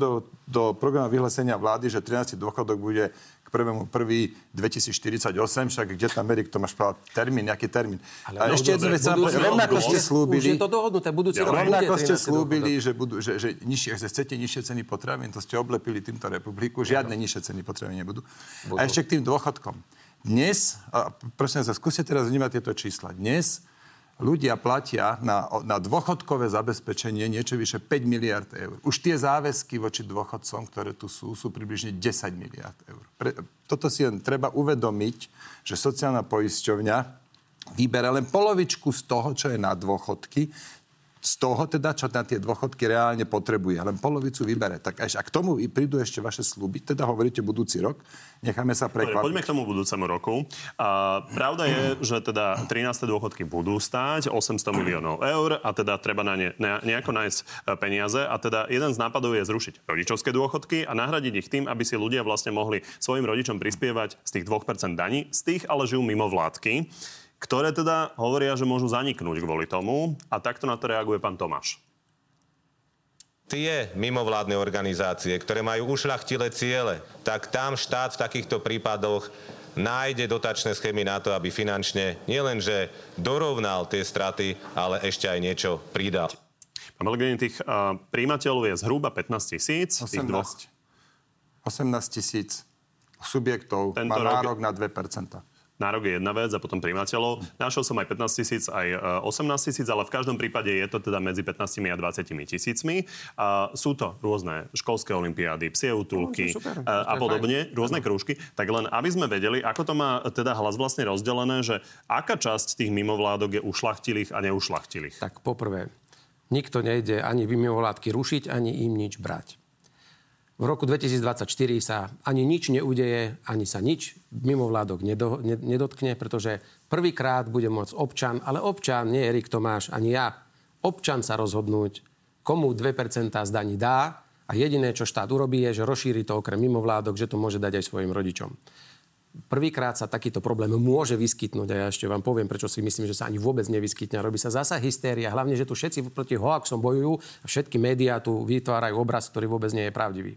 do programu vyhlásenia vlády, že 13. dôchodok bude k 1.1.2048, však kde tam Erik Tomáš povedal termín, nejaký termín. Ale ešte jednu vec sa povedal, ak chcete nižšie ceny potravín, to ste oblepili týmto republiku, žiadne nižšie ceny potravín nebudú. A ešte k tým dôchodkom. Dnes, prosím sa, skúste teraz vnímať tieto čísla. Dnes ľudia platia na dôchodkové zabezpečenie niečo vyše 5 miliard eur. Už tie záväzky voči dôchodcom, ktoré tu sú približne 10 miliard eur. Toto si len treba uvedomiť, že sociálna poisťovňa vybere len polovičku z toho, čo je na dôchodky, z toho teda, čo na tie dôchodky reálne potrebuje. Len polovicu vybere. Tak až a k tomu prídu ešte vaše sľuby, teda hovoríte budúci rok, necháme sa prekvapiť. Poďme k tomu budúcemu roku. Pravda je, že teda 13. dôchodky budú stáť 800 miliónov eur a teda treba na ne nejako nájsť peniaze a teda jeden z nápadov je zrušiť rodičovské dôchodky a nahradiť ich tým, aby si ľudia vlastne mohli svojim rodičom prispievať z tých 2% daní, z tých ale žijú mimo vládky, ktoré teda hovoria, že môžu zaniknúť kvôli tomu. A takto na to reaguje pán Tomáš. Tie mimovládne organizácie, ktoré majú ušľachtilé ciele, tak tam štát v takýchto prípadoch nájde dotačné schémy na to, aby finančne nielenže dorovnal tie straty, ale ešte aj niečo pridal. Pán Pellegrini, tých príjmateľov je zhruba 15 000. 18 000 subjektov má nárok na 2%. Nárok je jedna vec a potom prijímateľov. Našiel som aj 15 000, aj 18 000, ale v každom prípade je to teda medzi 15 000 a 20 000. Sú to rôzne školské olympiády, psie útulky a podobne, rôzne krúžky. Tak len, aby sme vedeli, ako to má teda Hlas vlastne rozdelené, že aká časť tých mimovládok je ušľachtilých a neušľachtilých? Tak poprvé, nikto nejde ani mimovládky rušiť, ani im nič brať. V roku 2024 sa ani nič neudeje, ani sa nič mimovládok nedotkne, pretože prvýkrát bude môcť občan, ale občan nie Erik Tomáš, ani ja, občan sa rozhodnúť, komu 2% z daní dá a jediné, čo štát urobí, je, že rozšíri to okrem mimovládok, že to môže dať aj svojim rodičom. Prvýkrát sa takýto problém môže vyskytnúť a ja ešte vám poviem, prečo si myslím, že sa ani vôbec nevyskytne. Robí sa zasa hystéria, hlavne, že tu všetci proti hoaxom bojujú a všetky médiá tu vytvárajú obraz, ktorý vôbec nie je pravdivý.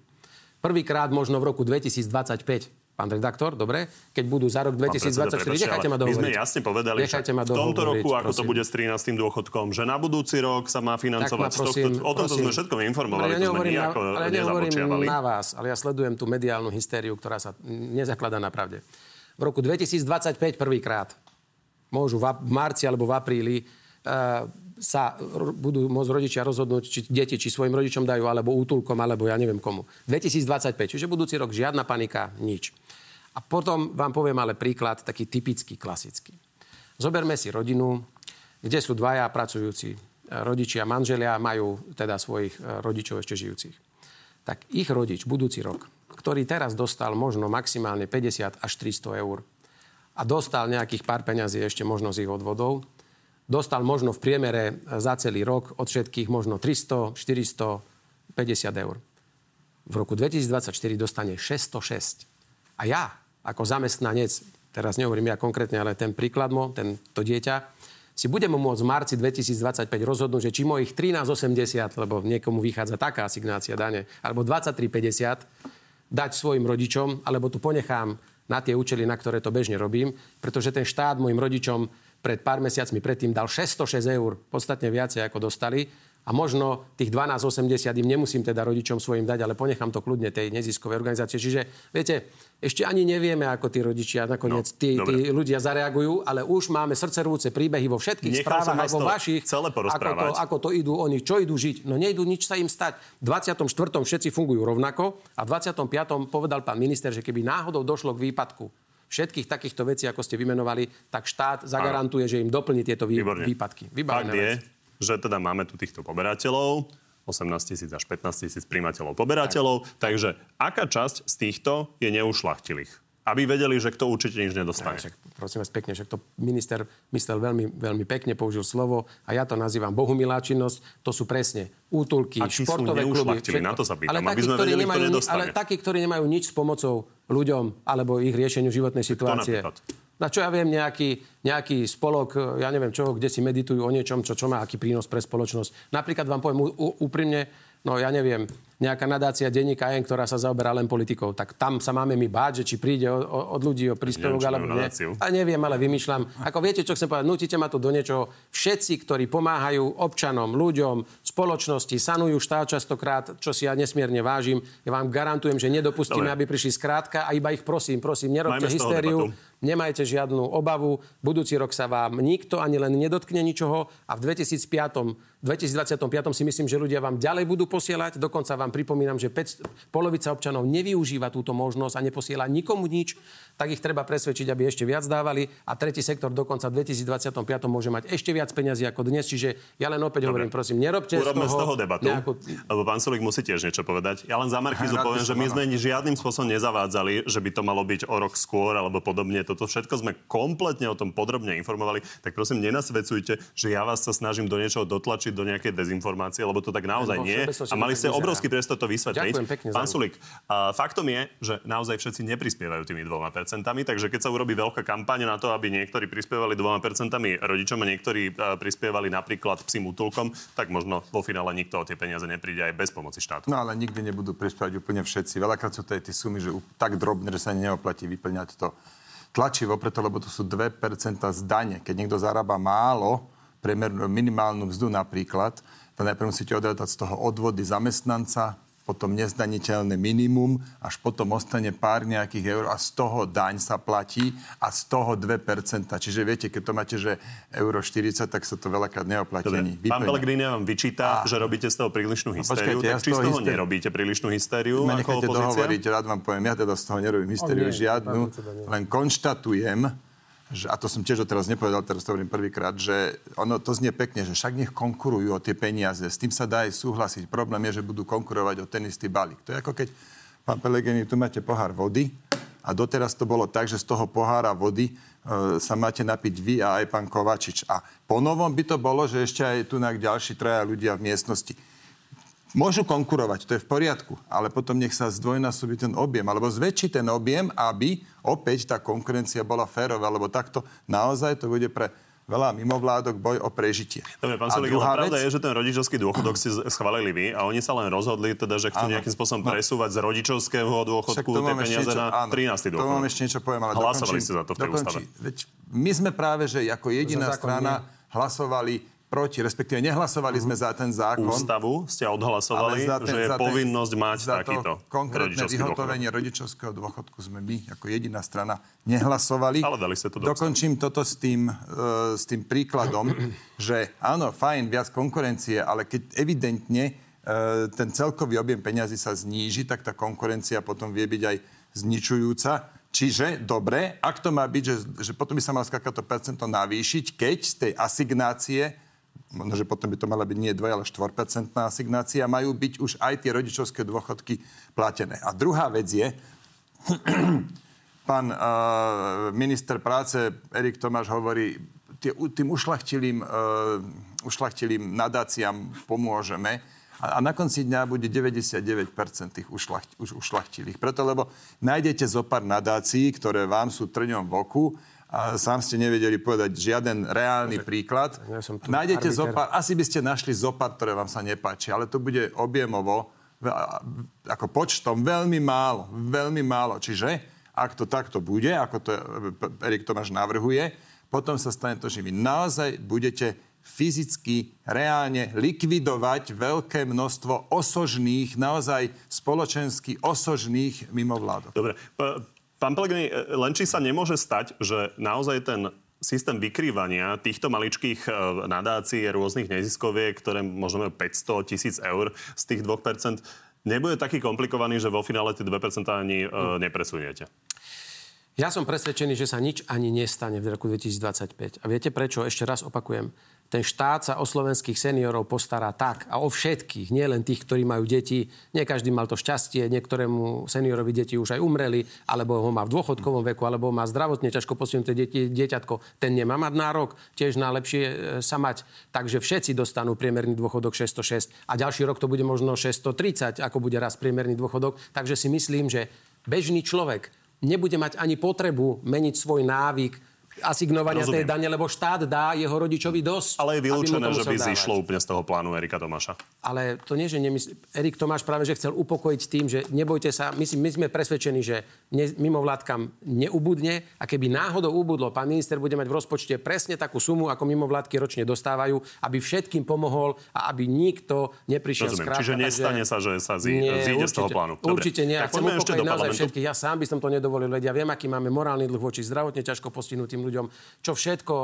Prvýkrát možno v roku 2025, pán redaktor, dobre, keď budú za rok 2024, nechajte ma dohovoriť. My sme jasne povedali, v tomto roku, ako prosím, to bude s 13. dôchodkom, že na budúci rok sa má financovať. O tomto sme všetko informovali, to sme nejako nezapočiavali. Ale ja nehovorím na vás, ale ja sledujem tú mediálnu hystériu, ktorá sa nezakladá na pravde. V roku 2025 prvýkrát môžu v marci alebo v apríli sa budú môcť rodičia rozhodnúť, či deti, či svojim rodičom dajú, alebo útulkom, alebo ja neviem komu. 2025, čiže budúci rok žiadna panika, nič. A potom vám poviem ale príklad, taký typický, klasický. Zoberme si rodinu, kde sú dvaja pracujúci rodičia, manželia, majú teda svojich rodičov ešte žijúcich. Tak ich rodič, budúci rok, ktorý teraz dostal možno maximálne 50 až 300 eur a dostal nejakých pár peňazí ešte možno z ich odvodov, dostal možno v priemere za celý rok od všetkých možno 300, 400, 50 eur. v roku 2024 dostane 606. A ja, ako zamestnanec, teraz nehovorím ja konkrétne, ale ten príkladmo, to dieťa, si budem môcť v marci 2025 rozhodnúť, že či mojich 13,80, lebo niekomu vychádza taká asignácia dane, alebo 23,50 dať svojim rodičom, alebo tu ponechám na tie účely, na ktoré to bežne robím, pretože ten štát mojim rodičom pred pár mesiacmi predtým dal 606 eur, podstatne viacej ako dostali. A možno tých 12,80 im nemusím teda rodičom svojim dať, ale ponechám to kľudne tej neziskovej organizácie. Čiže, viete, ešte ani nevieme, ako tí rodičia nakoniec tí ľudia zareagujú, ale už máme srdcervúce príbehy vo všetkých správach a vo vašich, ako to idú oni, čo idú žiť. No nejdú nič sa im stať. V 24. všetci fungujú rovnako a v 25. povedal pán minister, že keby náhodou došlo k výpadku všetkých takýchto vecí, ako ste vymenovali, tak štát zagarantuje, že im doplní tieto výpadky. Výborné. Že teda máme tu týchto poberateľov, 18 000 až 15 000 príjmateľov poberateľov, takže aká časť z týchto je neušľachtilých? Aby vedeli, že kto určite nič nedostane. Tak, prosím vás pekne, že to minister myslel veľmi, veľmi pekne, použil slovo a ja to nazývam bohumilá činnosť, to sú presne útulky, športové kluby. Na to sa pýtam, aby sme vedeli, kto nedostane. Ale takí, ktorí nemajú nič s pomocou ľuďom alebo ich riešeniu životnej situácie. Na čo ja viem, nejaký spolok, ja neviem čoho, kde si meditujú o niečom, čo má aký prínos pre spoločnosť. Napríklad vám poviem úprimne, no ja neviem, nejaká nadácia denníka N, ktorá sa zaoberá len politikou. Tak tam sa máme my báť, že či príde od ľudí o príspevok, alebo nie. A neviem, ale vymýšľam. Ako viete, čo chcem povedať, nutíte ma tu do niečoho. Všetci, ktorí pomáhajú občanom, ľuďom, spoločnosti, sanujú štát častokrát, čo si ja nesmierne vážim. Ja vám garantujem, že nedopustíme, aby prišli skrátka a iba ich prosím, nerobte hystériu. Nemajte žiadnu obavu. Budúci rok sa vám nikto ani len nedotkne ničoho a v 2025 si myslím, že ľudia vám ďalej budú posielať. Dokonca vám pripomínam, že polovica občanov nevyužíva túto možnosť a neposiela nikomu nič. Tak ich treba presvedčiť, aby ešte viac dávali a tretí sektor dokonca v 2025 môže mať ešte viac peňazí ako dnes. Čiže ja len opäť hovorím, prosím, nerobte z toho debatu. Lebo pán Sulik musí tiež niečo povedať. Ja len za markízu poviem, že my sme žiadnym spôsobom nezavádzali, že by to malo byť o rok skôr alebo podobne. Toto všetko sme kompletne o tom podrobne informovali, tak prosím, nenasvedcujte, že ja vás sa snažím do niečoho dotlačiť do nejakej dezinformácie, lebo to tak naozaj nie. A mali ste obrovský priestor to vysvetliť. Pán Sulik, faktom je, že naozaj všetci neprispievajú tými 2%, takže keď sa urobí veľká kampaň na to, aby niektorí prispievali 2% rodičom a niektorí prispievali napríklad psím útulkom, tak možno vo finále nikto o tie peniaze nepríde aj bez pomoci štátu. No ale nikdy nebudú prispievať úplne všetci. Veľakrát sú to aj tie sumy, že tak drobné, že sa neoplatí vyplňať to tlačivo, preto, lebo to sú 2% z dane. Keď niekto zarába málo, priemernú minimálnu mzdu napríklad, to najprv musíte odrátať z toho odvody zamestnanca, potom nezdaniteľné minimum, až potom ostane pár nejakých eur a z toho daň sa platí a z toho 2%. Čiže viete, keď to máte, že euro 40, tak sa to veľakrát neoplatí. Pán Pellegrini vám vyčíta, že robíte z toho prílišnú hystériu, tak či z toho nerobíte prílišnú hystériu? Ma nechajte dohovoriť, rád vám poviem, ja teda z toho nerobím hystériu žiadnu, len konštatujem, že, a to som tiež teraz nepovedal, teraz to hovorím prvýkrát, že ono to znie pekne, že však nech konkurujú o tie peniaze. S tým sa dá aj súhlasiť. Problém je, že budú konkurovať o ten istý balík. To je ako keď, pán Pellegrini, tu máte pohár vody a doteraz to bolo tak, že z toho pohára vody sa máte napiť vy a aj pán Kovačič. A ponovom by to bolo, že ešte aj tu ďalší traja ľudia v miestnosti. Môžu konkurovať, to je v poriadku, ale potom nech sa zdvojnásobí ten objem, alebo zväčší ten objem, aby opäť tá konkurencia bola férová, lebo takto naozaj to bude pre veľa mimovládok boj o prežitie. Dobre, pán Sulik, pravda je, že ten rodičovský dôchodok si schválili vy a oni sa len rozhodli, teda, že chcú nejakým spôsobom presúvať z rodičovského dôchodku tie peniaze na 13. dôchodok. To mám ešte niečo poviem, ale hlasovali ste za to v tej ústave. My sme práve, že ako jediná strana hlasovali proti, respektíve nehlasovali sme za ten zákon. Ústavu ste odhlasovali, že je povinnosť mať takýto konkrétne vyhotovenie rodičovského dôchodku sme my, ako jediná strana, nehlasovali. Ale dali ste to do ústavu. Dokončím toto s tým príkladom, že áno, fajn, viac konkurencie, ale keď evidentne ten celkový objem peňazí sa zníži, tak tá konkurencia potom vie byť aj zničujúca. Čiže, dobre, ak to má byť, že potom by sa mal skákať to percento navýšiť, keď z tej asignácie, možno, že potom by to mala byť nie 2, ale 4% asignácia, majú byť už aj tie rodičovské dôchodky platené. A druhá vec je, pán minister práce Erik Tomáš hovorí, tým ušľachtilým nadáciám pomôžeme, A na konci dňa bude 99% tých ušlachtilých. Preto, lebo nájdete zopár nadácií, ktoré vám sú trňom v oku a sám ste nevedeli povedať žiaden reálny príklad. Ja nájdete zopár, asi by ste našli zopár, ktoré vám sa nepáči, ale to bude objemovo, ako počtom, veľmi málo. Čiže, ak to takto bude, ako to Erik Tomáš navrhuje, potom sa stane to, že vy naozaj budete fyzicky, reálne likvidovať veľké množstvo osožných, naozaj spoločensky osožných mimovládok. Dobre. Pán Pellegrini, len či sa nemôže stať, že naozaj ten systém vykrývania týchto maličkých nadácií rôznych neziskoviek, ktoré možno majú 500 000 eur z tých 2%, nebude taký komplikovaný, že vo finále tie 2% ani nepresuniete? Ja som presvedčený, že sa nič ani nestane v roku 2025. A viete prečo? Ešte raz opakujem. Ten štát sa o slovenských seniorov postará tak a o všetkých, nie len tých, ktorí majú deti. Nie každý mal to šťastie, niektorému seniorovi deti už aj umreli, alebo ho má v dôchodkovom veku, alebo má zdravotne ťažko postihnuté dieťatko. Ten nemá mať nárok, tiež na lepšie sa mať. Takže všetci dostanú priemerný dôchodok 606 a ďalší rok to bude možno 630, ako bude raz priemerný dôchodok. Takže si myslím, že bežný človek nebude mať ani potrebu meniť svoj návyk asignovania tej dane, lebo štát dá jeho rodičovi dosť. Ale je vylúčené, že by zišlo úplne z toho plánu Erika Tomáša. Ale to nie, že Erik Tomáš práve, že chcel upokojiť tým, že nebojte sa, my sme presvedčení, že mimovládkam neubudne a keby náhodou ubudlo, pán minister bude mať v rozpočte presne takú sumu, ako mimovládky ročne dostávajú, aby všetkým pomohol a aby nikto neprišiel z krátka. Čiže nestane sa, že sa zíde z toho plánu. Určite nie. Chcem upokojiť naozaj všetkých. Ja sám by som to nedovolil, veď ja viem, aký máme morálny dlh voči zdravotne ťažko postihnutým ľuďom, čo všetko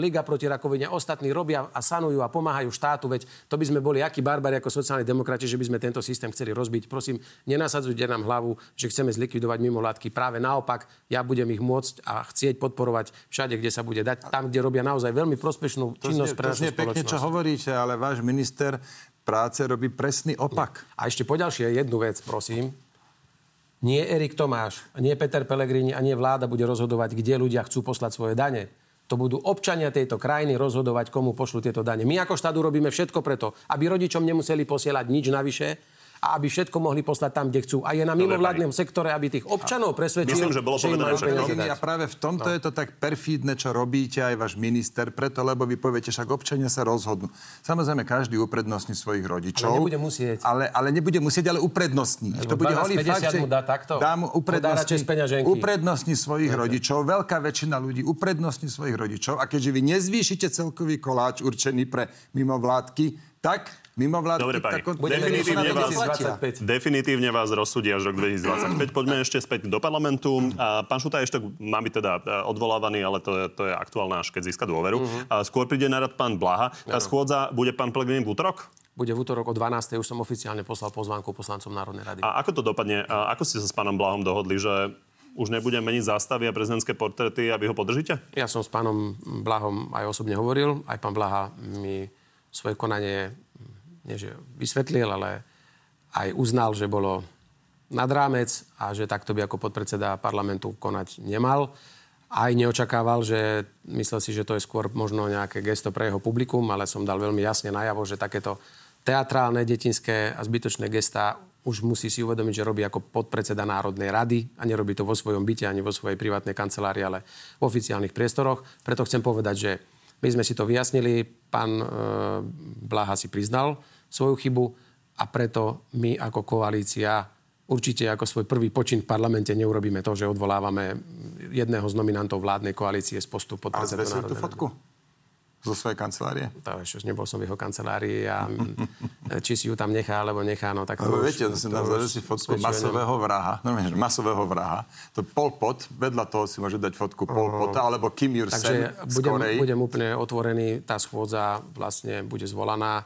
Liga proti rakovine ostatní robia a sanujú a pomáhajú štátu, veď to by sme boli akí barbári ako sociálni demokrati, že by sme tento systém chceli rozbiť. Prosím, nenasadzujte nám hlavu, že chceme zlikvidovať mimovládky. Práve naopak, ja budem ich môcť a chcieť podporovať všade, kde sa bude dať, tam, kde robia naozaj veľmi prospešnú činnosť pre našu spoločnosť. To je pekne, čo hovoríte, ale váš minister práce robí presný opak. A ešte poďalšie jednu vec, prosím. Nie Erik Tomáš, nie Peter Pellegrini a nie vláda bude rozhodovať, kde ľudia chcú poslať svoje dane. To budú občania tejto krajiny rozhodovať, komu pošlú tieto dane. My ako štát urobíme všetko preto, aby rodičom nemuseli posielať nič navyše a aby všetko mohli poslať tam, kde chcú. A je na mimovládnom sektore, aby tých občanov presvedčil. Myslím, že bolo povedané všetko. A práve v tomto je to tak perfídne, čo robíte aj váš minister, preto lebo vy poviete, však občania sa rozhodnú. Samozrejme každý uprednostní svojich rodičov. Ale nebude musieť. Ale uprednostní. To bude holý fakt, že dám uprednostní svojich rodičov. Veľká väčšina ľudí uprednostní svojich rodičov a keďže vy nezvýšite celkový koláč určený pre mimovládky, tak mimovládky... Dobre, pani, definitívne vás rozsúdia až rok 2025. Poďme ešte späť do parlamentu. Pán Šutaj Eštok má byť teda odvolávaný, ale to je aktuálne, až keď získa dôveru. Skôr príde na rad pán Blaha. Tá schôdza bude pán Pellegrini v útorok? Bude v útorok o 12. Už som oficiálne poslal pozvánku poslancom Národnej rady. A ako to dopadne? A ako ste sa s pánom Blahom dohodli, že už nebudem meniť zástavy a prezidentské portréty a vy ho podržíte? Ja som s pánom Blahom aj osobne hovoril. Aj pán Blaha mi svoje konanie nieže vysvetlil, ale aj uznal, že bolo nad rámec a že takto by ako podpredseda parlamentu konať nemal. Aj neočakával, že myslel si, že to je skôr možno nejaké gesto pre jeho publikum, ale som dal veľmi jasne najavo, že takéto teatrálne, detinské a zbytočné gestá už musí si uvedomiť, že robí ako podpredseda Národnej rady a nerobí to vo svojom byte ani vo svojej privátnej kancelárii, ale v oficiálnych priestoroch. Preto chcem povedať, že my sme si to vyjasnili, pán Blaha si priznal svoju chybu a preto my ako koalícia určite ako svoj prvý počin v parlamente neurobíme to, že odvolávame jedného z nominantov vládnej koalície z postu podpredsedu Národnej rady. A zvesil tú fotku zo svojej kancelárie? To ešte nebol som v jeho kancelárii a či si ju tam nechá, alebo nechá, no tak to už... Viete, to si tam zvesil fotku masového vraha. To Pol Pot, vedľa toho si môže dať fotku Pol Pota, alebo Kim Il Sen z Korei. Takže budem úplne otvorený, tá schôdza vlastne bude zvolaná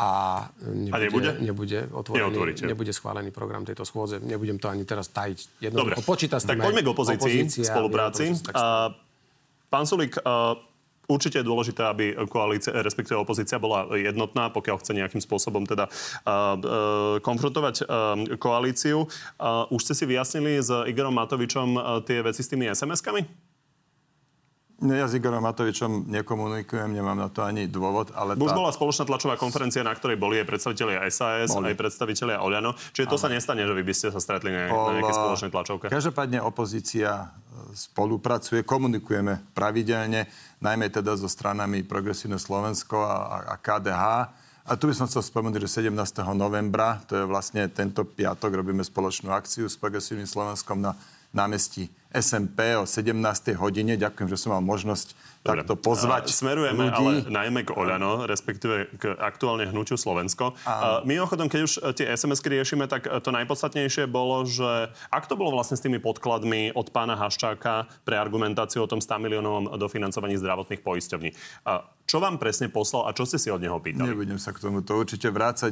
a nebude schválený program tejto schôdze. Nebudem to ani teraz tajiť. Dobre, tak poďme k opozícii, spolupráci. Pán Sulik, určite je dôležité, aby koalícia, respektíve opozícia bola jednotná, pokiaľ chce nejakým spôsobom teda konfrontovať koalíciu. Už ste si vyjasnili s Igorom Matovičom tie veci s tými SMS-kami? Ja s Igorom Matovičom nekomunikujem, nemám na to ani dôvod, ale... Už bola spoločná tlačová konferencia, na ktorej boli aj predstavitelia SAS, aj predstavitelia OĽaNO. Čiže to sa nestane, že vy by ste sa stretli na nejaké spoločnej tlačovke. Každopádne opozícia spolupracuje, komunikujeme pravidelne, najmä teda so stranami Progresívne Slovensko a KDH. A tu by som chcel spomenúť, že 17. novembra, to je vlastne tento piatok, robíme spoločnú akciu s Progresívnym Slovenskom na námestí SMP o 17. hodine. Ďakujem, že som mal možnosť takto pozvať smerujeme ľudí. Ale najmä k OĽaNO, respektíve k aktuálne hnutiu Slovensko. Mimochodom, keď už tie SMS-ky riešime, tak to najpodstatnejšie bolo, že ak to bolo vlastne s tými podkladmi od pána Haščáka pre argumentáciu o tom 100 miliónovom dofinancovaní zdravotných poisťovní. Čo vám presne poslal a čo ste si od neho pýtali? Nebudem sa k tomu to určite vrácať.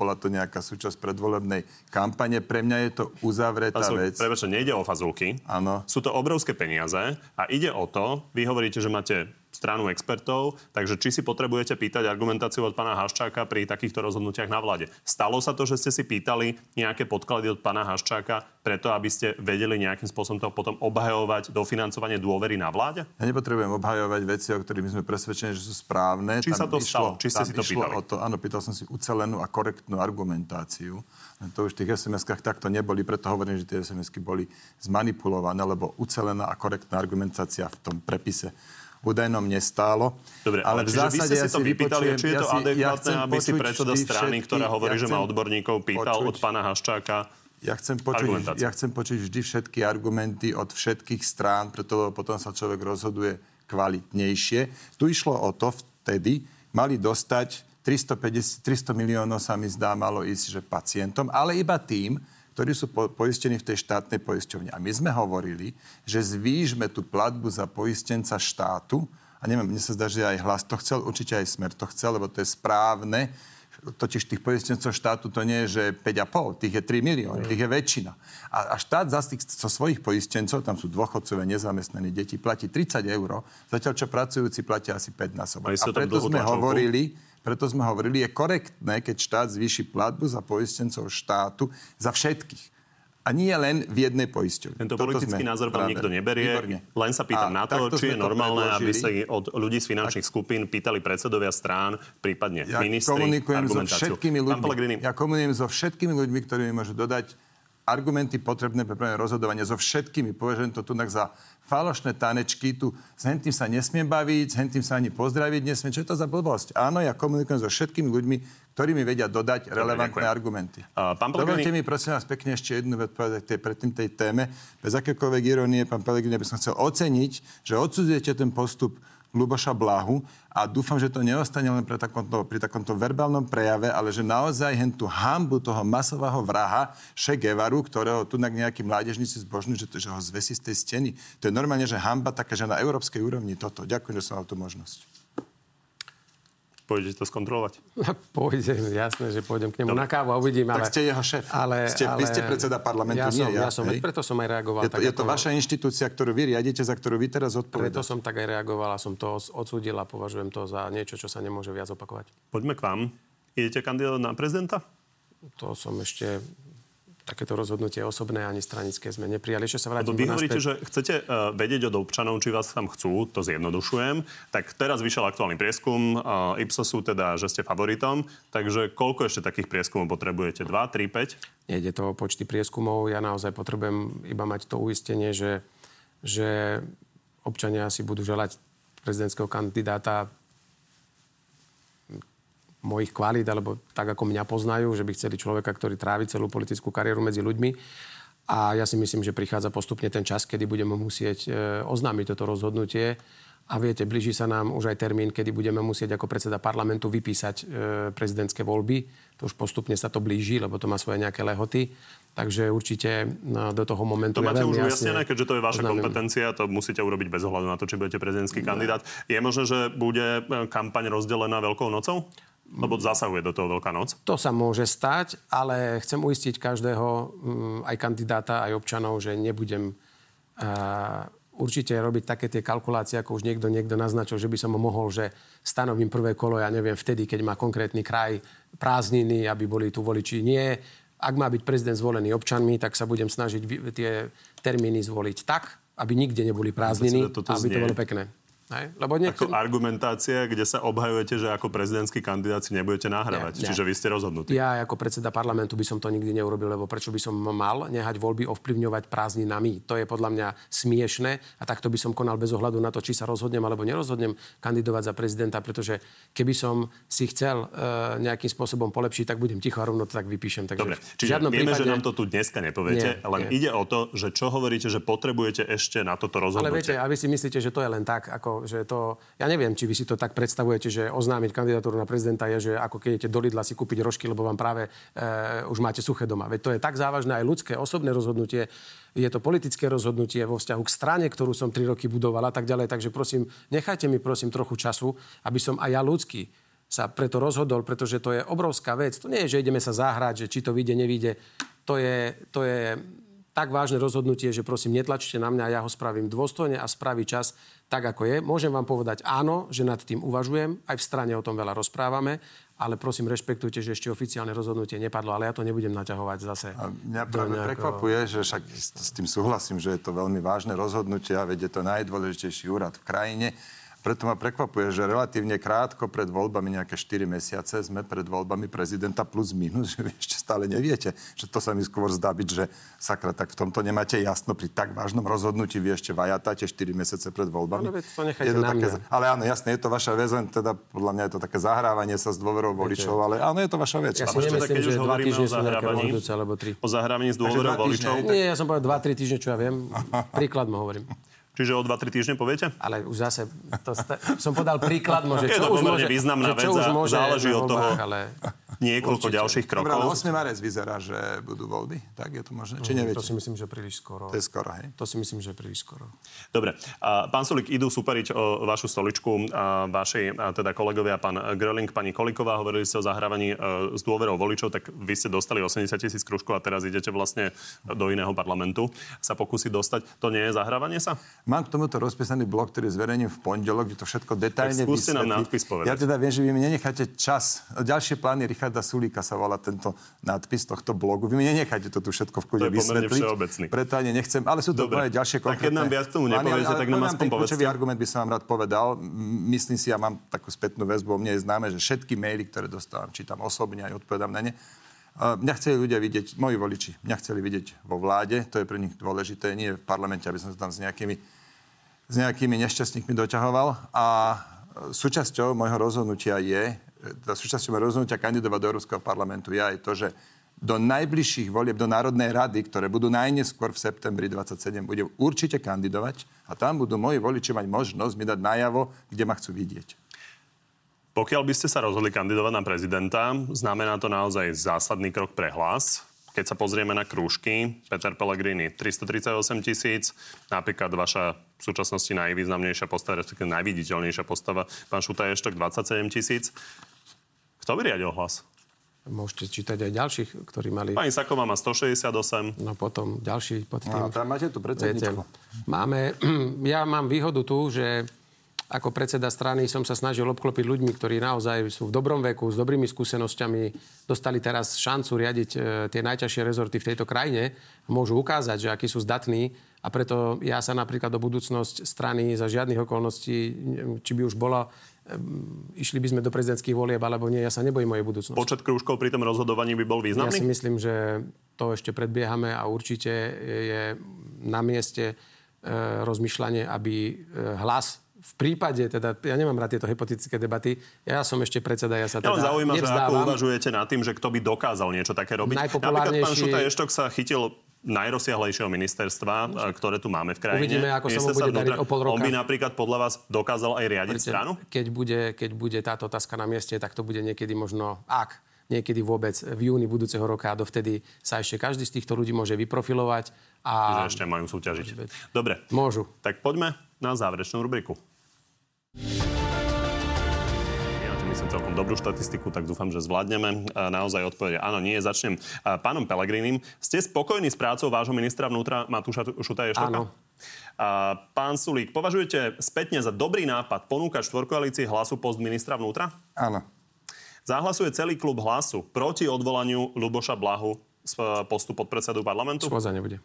Bola to nejaká súčasť predvolebnej kampane. Pre mňa je to uzavretá vec. Prečo, nejde o fazulky. Áno. Sú to obrovské peniaze a ide o to, vy hovoríte, že máte stranu expertov, takže či si potrebujete pýtať argumentáciu od pána Haščáka pri takýchto rozhodnutiach na vláde. Stalo sa to, že ste si pýtali nejaké podklady od pána Haščáka preto, aby ste vedeli nejakým spôsobom to potom obhajovať dofinancovanie dôvery na vláde? Ja nepotrebujem obhajovať veci, o ktorých my sme presvedčení, že sú správne. Či tam sa to stalo? Či ste si to pýtali? Áno, pýtal som si ucelenú a korektnú argumentáciu. To už v tých SMS-kách takto neboli, preto hovorím, že tie SMS-ky boli zmanipulované, lebo ucelená a korektná argumentácia v tom prepise údajnom nestálo. Dobre, ale v zásade vy ste si to vypýtali, či je to adekvátne, aby si predseda strany, ktorá hovorí, že má odborníkov, pýtal od pána Haščáka argumentáciu. Ja chcem počuť vždy všetky argumenty od všetkých strán, preto potom sa človek rozhoduje kvalitnejšie. Tu išlo o to, vtedy mali dostať 300 miliónov, sa mi zdá, malo ísť, že pacientom, ale iba tým, ktorí sú poistení v tej štátnej poisťovni. A my sme hovorili, že zvýšme tú platbu za poistenca štátu. A neviem, mne sa zdá, že aj Hlas to chcel, určite aj Smer to chcel, lebo to je správne. Totiž tých poistencov štátu to nie je, že 5,5, tých je 3 milióny, tých je väčšina. A štát zase so svojich poistencov, tam sú dôchodcové, nezamestnané deti, platí 30 eur, zatiaľ čo pracujúci platia asi 5-násobok. A preto sme hovorili, je korektné, keď štát zvýši platbu za poistencov štátu za všetkých. A nie len v jednej poisťovni. Tento politický názor vám nikto neberie. Výborne. Len sa pýtam na to, či je normálne, aby sa od ľudí z finančných skupín pýtali predsedovia strán, prípadne ministri, argumentáciu. Ja komunikujem so všetkými ľuďmi, ktorí mi môžu dodať argumenty potrebné pre prvé rozhodovanie, so všetkými. Považujem to tunak za falošné tanečky. Tu s hentým sa nesmiem baviť, s hentým sa ani pozdraviť nesmiem. Čo je to za blbosť? Áno, ja komunikujem so všetkými ľuďmi, ktorí mi vedia dodať relevantné argumenty. Dovolte mi, prosím vás, pekne ešte jednu vec povedať predtým tej téme. Bez akékoľvek ironie, pán Pellegrini, by som chcel oceniť, že odsudzujete ten postup Ľuboša Blahu a dúfam, že to neostane len pri takomto verbálnom prejave, ale že naozaj hen tú hanbu toho masového vraha Che Guevaru, ktorého tu nejakí mládežníci zbožňujú, že ho zvesí z tej steny. To je normálne, že hanba taká, že na európskej úrovni toto. Ďakujem, že som mal tú možnosť. Pôjdete to skontrolovať? Pôjdem, jasné, že pôjdem k nemu na kávu a uvidím. Tak ste jeho šéf. Vy ste predseda parlamentu, preto som aj reagoval. Je to vaša inštitúcia, ktorú vy riadite, za ktorú vy teraz odpovedáte. Preto som tak aj reagoval a som to odsúdil a považujem to za niečo, čo sa nemôže viac opakovať. Poďme k vám. Idete kandidovať na prezidenta? To som ešte... Takéto rozhodnutie osobné ani stranické sme neprijali. Ešte sa vrátim. Vy hovoríte, že chcete vedieť od občanov, či vás tam chcú, to zjednodušujem. Tak teraz vyšiel aktuálny prieskum Ipsosu, teda, že ste favoritom. Takže koľko ešte takých prieskumov potrebujete? 2, 3, 5? Nejde to o počty prieskumov. Ja naozaj potrebujem iba mať to uistenie, že občania si budú želať prezidentského kandidáta mojich kvalít, alebo tak, ako mňa poznajú, že by chceli človeka, ktorý trávi celú politickú kariéru medzi ľuďmi. A ja si myslím, že prichádza postupne ten čas, kedy budeme musieť oznámiť toto rozhodnutie. A viete, blíži sa nám už aj termín, kedy budeme musieť ako predseda parlamentu vypísať prezidentské voľby. To už postupne sa to blíži, lebo to má svoje nejaké lehoty. Takže určite do toho momentu... To máte už ujasnené, keďže to je vaša kompetencia, to musíte urobiť bez ohľadu na to, či budete prezidentský kandidát. Je možné, že bude kampaň rozdelená Veľkou nocou? Lebo zasahuje do toho Veľká noc. To sa môže stať, ale chcem uistiť každého, aj kandidáta, aj občanov, že nebudem určite robiť také tie kalkulácie, ako už niekto naznačil, že by som mohol, že stanovím prvé kolo, ja neviem, vtedy, keď má konkrétny kraj prázdniny, aby boli tu voliči. Nie. Ak má byť prezident zvolený občanmi, tak sa budem snažiť tie termíny zvoliť tak, aby nikde neboli prázdniny, aby to bolo pekné. Hej? Lebo niektorý... Ako argumentácia, kde sa obhajujete, že ako prezidentský kandidát si nebudete nahrávať. Nie. Čiže vy ste rozhodnutí. Ja ako predseda parlamentu by som to nikdy neurobil, lebo prečo by som mal nehať voľby ovplyvňovať prázdninami. To je podľa mňa smiešné a takto by som konal bez ohľadu na to, či sa rozhodnem alebo nerozhodnem kandidovať za prezidenta, pretože keby som si chcel nejakým spôsobom polepšiť, tak budem ticho a rovno to tak vypíšem. Takže dobre, čiže vieme, prípade... že nám to tu dneska nepoviete, len ide o to, že čo hovoríte, že potrebujete ešte na toto rozhodnutie. Ale viete, a vy si myslíte, že to je len tak, ako že to, ja neviem, či vy si to tak predstavujete, že oznámiť kandidatúru na prezidenta je, že ako keď idete do Lidla si kúpiť rožky, lebo vám práve už máte suché doma. Veď to je tak závažné aj ľudské, osobné rozhodnutie. Je to politické rozhodnutie vo vzťahu k strane, ktorú som 3 roky budovala a tak ďalej. Takže prosím, nechajte mi prosím trochu času, aby som aj ja ľudský sa preto rozhodol, pretože to je obrovská vec. To nie je, že ideme sa zahrať, že či to vyjde, nevyjde. To je tak vážne rozhodnutie, že prosím, netlačte na mňa, ja ho spravím dôstojne a spraví čas tak, ako je. Môžem vám povedať áno, že nad tým uvažujem, aj v strane o tom veľa rozprávame, ale prosím, rešpektujte, že ešte oficiálne rozhodnutie nepadlo, ale ja to nebudem naťahovať zase. A mňa práve prekvapuje, že však s tým súhlasím, že je to veľmi vážne rozhodnutie a vedie to najdôležitejší úrad v krajine. Preto ma prekvapuje, že relatívne krátko pred voľbami, nejaké 4 mesiace, sme pred voľbami prezidenta plus minus, že vy ešte stále neviete. Že to sa mi skôr zdá byť, že sakra, tak v tomto nemáte jasno. Pri tak vážnom rozhodnutí vy ešte vajatáte 4 mesiace pred voľbami. Ale to nechajte na mňa. Ale áno, jasne, je to vaša vec, len teda podľa mňa je to také zahrávanie sa s dôverou voličov, ale áno, je to vaša vec. Ja si nemyslím, že 2 týždne sú nejaké rozhodujúce, alebo 3. O zahrávaní s dôverou voličov? Nie, ja som povedal 2-3 týždne, čo ja viem. Príkladom hovorím. Čiže o 2-3 týždne poviete? Ale už zase, som podal príklad, môže, čo už môže... Je to pomerne významná vec, záleží od toho niekoľko ďalších krokov. Dobre, 8. marec vyzerá, že budú voľby, tak je to možné? Či neviete? To si myslím, že príliš skoro. To je skoro, hej? To si myslím, že príliš skoro. Dobre, pán Sulik, idú superiť o vašu stoličku, vaši teda kolegovia, pán Gröhling, pani Kolíková, hovorili ste o zahrávaní s dôverou voličov, tak vy ste dostali 80 000 kružkov a teraz idete vlastne do iného parlamentu sa pokúsiť dostať. To nie je zahrávanie sa? Mám k tomuto rozpísaný blog, ktorý zverejním v pondelok, kde to všetko detailne vysvetlí. Skúste nám nadpis povedať. Ja teda viem, že vy mi nenecháte čas. Ďalšie plány Richarda Sulíka sa volá tento nadpis tohto blogu. Vy mi nenecháte to tu všetko v kľude vysvetliť. To je pomerne všeobecný. Preto ani nechcem, ale sú to moje ďalšie konkrétne. Tak keď nám viac tomu nepoviete, tak nám aspoň povedzte. Kľúčový argument by som vám rád povedal. Myslím si, ja mám takú spätnú väzbu, mne je známe, že všetky maily, ktoré dostávam, čítam osobne aj odpovedám na ne. Mňa chceli ľudia vidieť, moji voliči, mňa chceli vidieť vo vláde, to je pre nich dôležité, nie v parlamente, aby som sa tam s nejakými nešťastníkmi doťahoval. A súčasťou môjho rozhodnutia je, súčasťou môjho rozhodnutia kandidovať do Európskeho parlamentu je aj to, že do najbližších volieb, do Národnej rady, ktoré budú najneskôr v septembri 27, budem určite kandidovať a tam budú moji voliči mať možnosť mi dať najavo, kde ma chcú vidieť. Pokiaľ by ste sa rozhodli kandidovať na prezidenta, znamená to naozaj zásadný krok pre Hlas. Keď sa pozrieme na krúžky, Peter Pellegrini 338 000, napríklad vaša v súčasnosti najvýznamnejšia postava, najviditeľnejšia postava, pán Šutaj Eštok 27 000. Kto by riadil Hlas? Môžete čítať aj ďalších, ktorí mali... Pani Saková má 168. No potom ďalší pod tým. No, tam máte tu predsedničku. Máme... Ja mám výhodu tu, že... Ako predseda strany som sa snažil obklopiť ľuďmi, ktorí naozaj sú v dobrom veku, s dobrými skúsenosťami, dostali teraz šancu riadiť tie najťažšie rezorty v tejto krajine, môžu ukázať, že akí sú zdatní a preto ja sa napríklad do budúcnosti strany za žiadnych okolností, či by už bola, išli by sme do prezidentských volieb alebo nie, ja sa nebojím mojej budúcnosti. Počet krúžkov pri tom rozhodovaní by bol významný? Ja si myslím, že to ešte predbiehame a určite je na mieste rozmýšľanie, aby Hlas v prípade, teda ja nemám rád tieto hypotetické debaty, ja som ešte predseda, ja sa teda zaujíma, nevzdávam. Ako uvažujete nad tým, že kto by dokázal niečo také robiť? Najpopulárnejší... Napríklad pán Šutaj Eštok sa chytil najrozsiahlejšieho ministerstva, ktoré tu máme v krajine. Uvidíme, ako sa mu bude dariť o pol roka. On by napríklad podľa vás dokázal aj riadiť stranu? Keď bude táto otázka na mieste, tak to bude niekedy možno niekedy vôbec v júni budúceho roka a dovtedy sa ešte každý z týchto ľudí môže vyprofilovať. A ešte majú súťažiť. Dobre. Môžu. Tak poďme na záverečnú rubriku. Ja tu myslím celkom dobrú štatistiku, tak dúfam, že zvládneme. Naozaj odpovede áno, nie. Začnem pánom Pellegrinim. Ste spokojní s prácou vášho ministra vnútra Matúša Šutaja Eštoka? Áno. Pán Sulík, považujete spätne za dobrý nápad ponúkať štvorkoalícii Hlasu post ministra vnútra? Áno. Zahlasuje celý klub Hlasu proti odvolaniu Ľuboša Blahu z postu podpredsedu parlamentu? Schôdza nebude.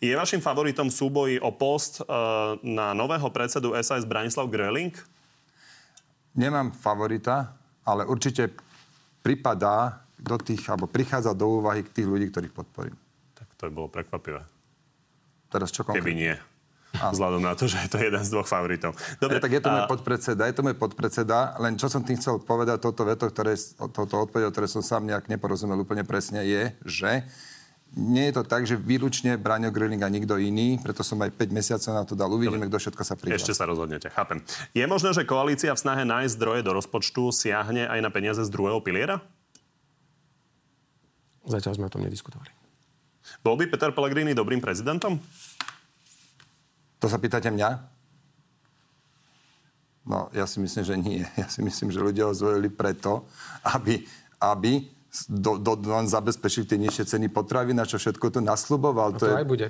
Je vašim favoritom súboj o post na nového predsedu SAS Branislav Gröhling? Nemám favorita, ale určite pripadá do tých, alebo prichádza do úvahy k tých ľudí, ktorých podporím. Tak to by bolo prekvapivé. Teraz čo konkrétne? Keby nie. Vzhľadom na to, že je to jeden z dvoch favoritov. Dobre, tak je to môj podpredseda, len čo som tým chcel povedať, toto odpovedou, ktoré som sám nejak neporozumel úplne presne, je, že nie je to tak, že výlučne Braňo Gröhling a nikto iný, preto som aj 5 mesiacov na to dal. Uvidíme, kto všetko sa prihlási. Ešte sa rozhodnete, chápem. Je možné, že koalícia v snahe nájsť zdroje do rozpočtu siahne aj na peniaze z druhého piliera? Zatiaľ sme o tom nediskutovali. Bol by Peter Pellegrini dobrým prezidentom? To sa pýtate mňa? No, ja si myslím, že nie. Ja si myslím, že ľudia ho zvolili preto, aby zabezpečili tie nižšie ceny potravín, na čo všetko to nasľuboval. No to aj bude.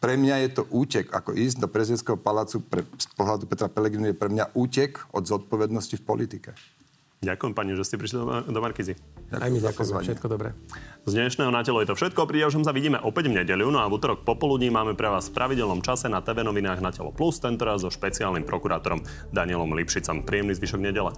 Pre mňa je to útek. Ako ísť do prezidentského palácu z pohľadu Petra Pellegrini je pre mňa útek od zodpovednosti v politike. Ďakujem, pani, že ste prišli do Markízy. Aj my ďakujem, všetko dobré. Z dnešného Na telo je to všetko. Pri ďalšom sa vidíme opäť v nedeľu, no a v utorok popoludní máme pre vás v pravidelnom čase na TV novinách Na telo plus, tentoraz so špeciálnym prokurátorom Danielom Lipšicom. Príjemný zvyšok nedele.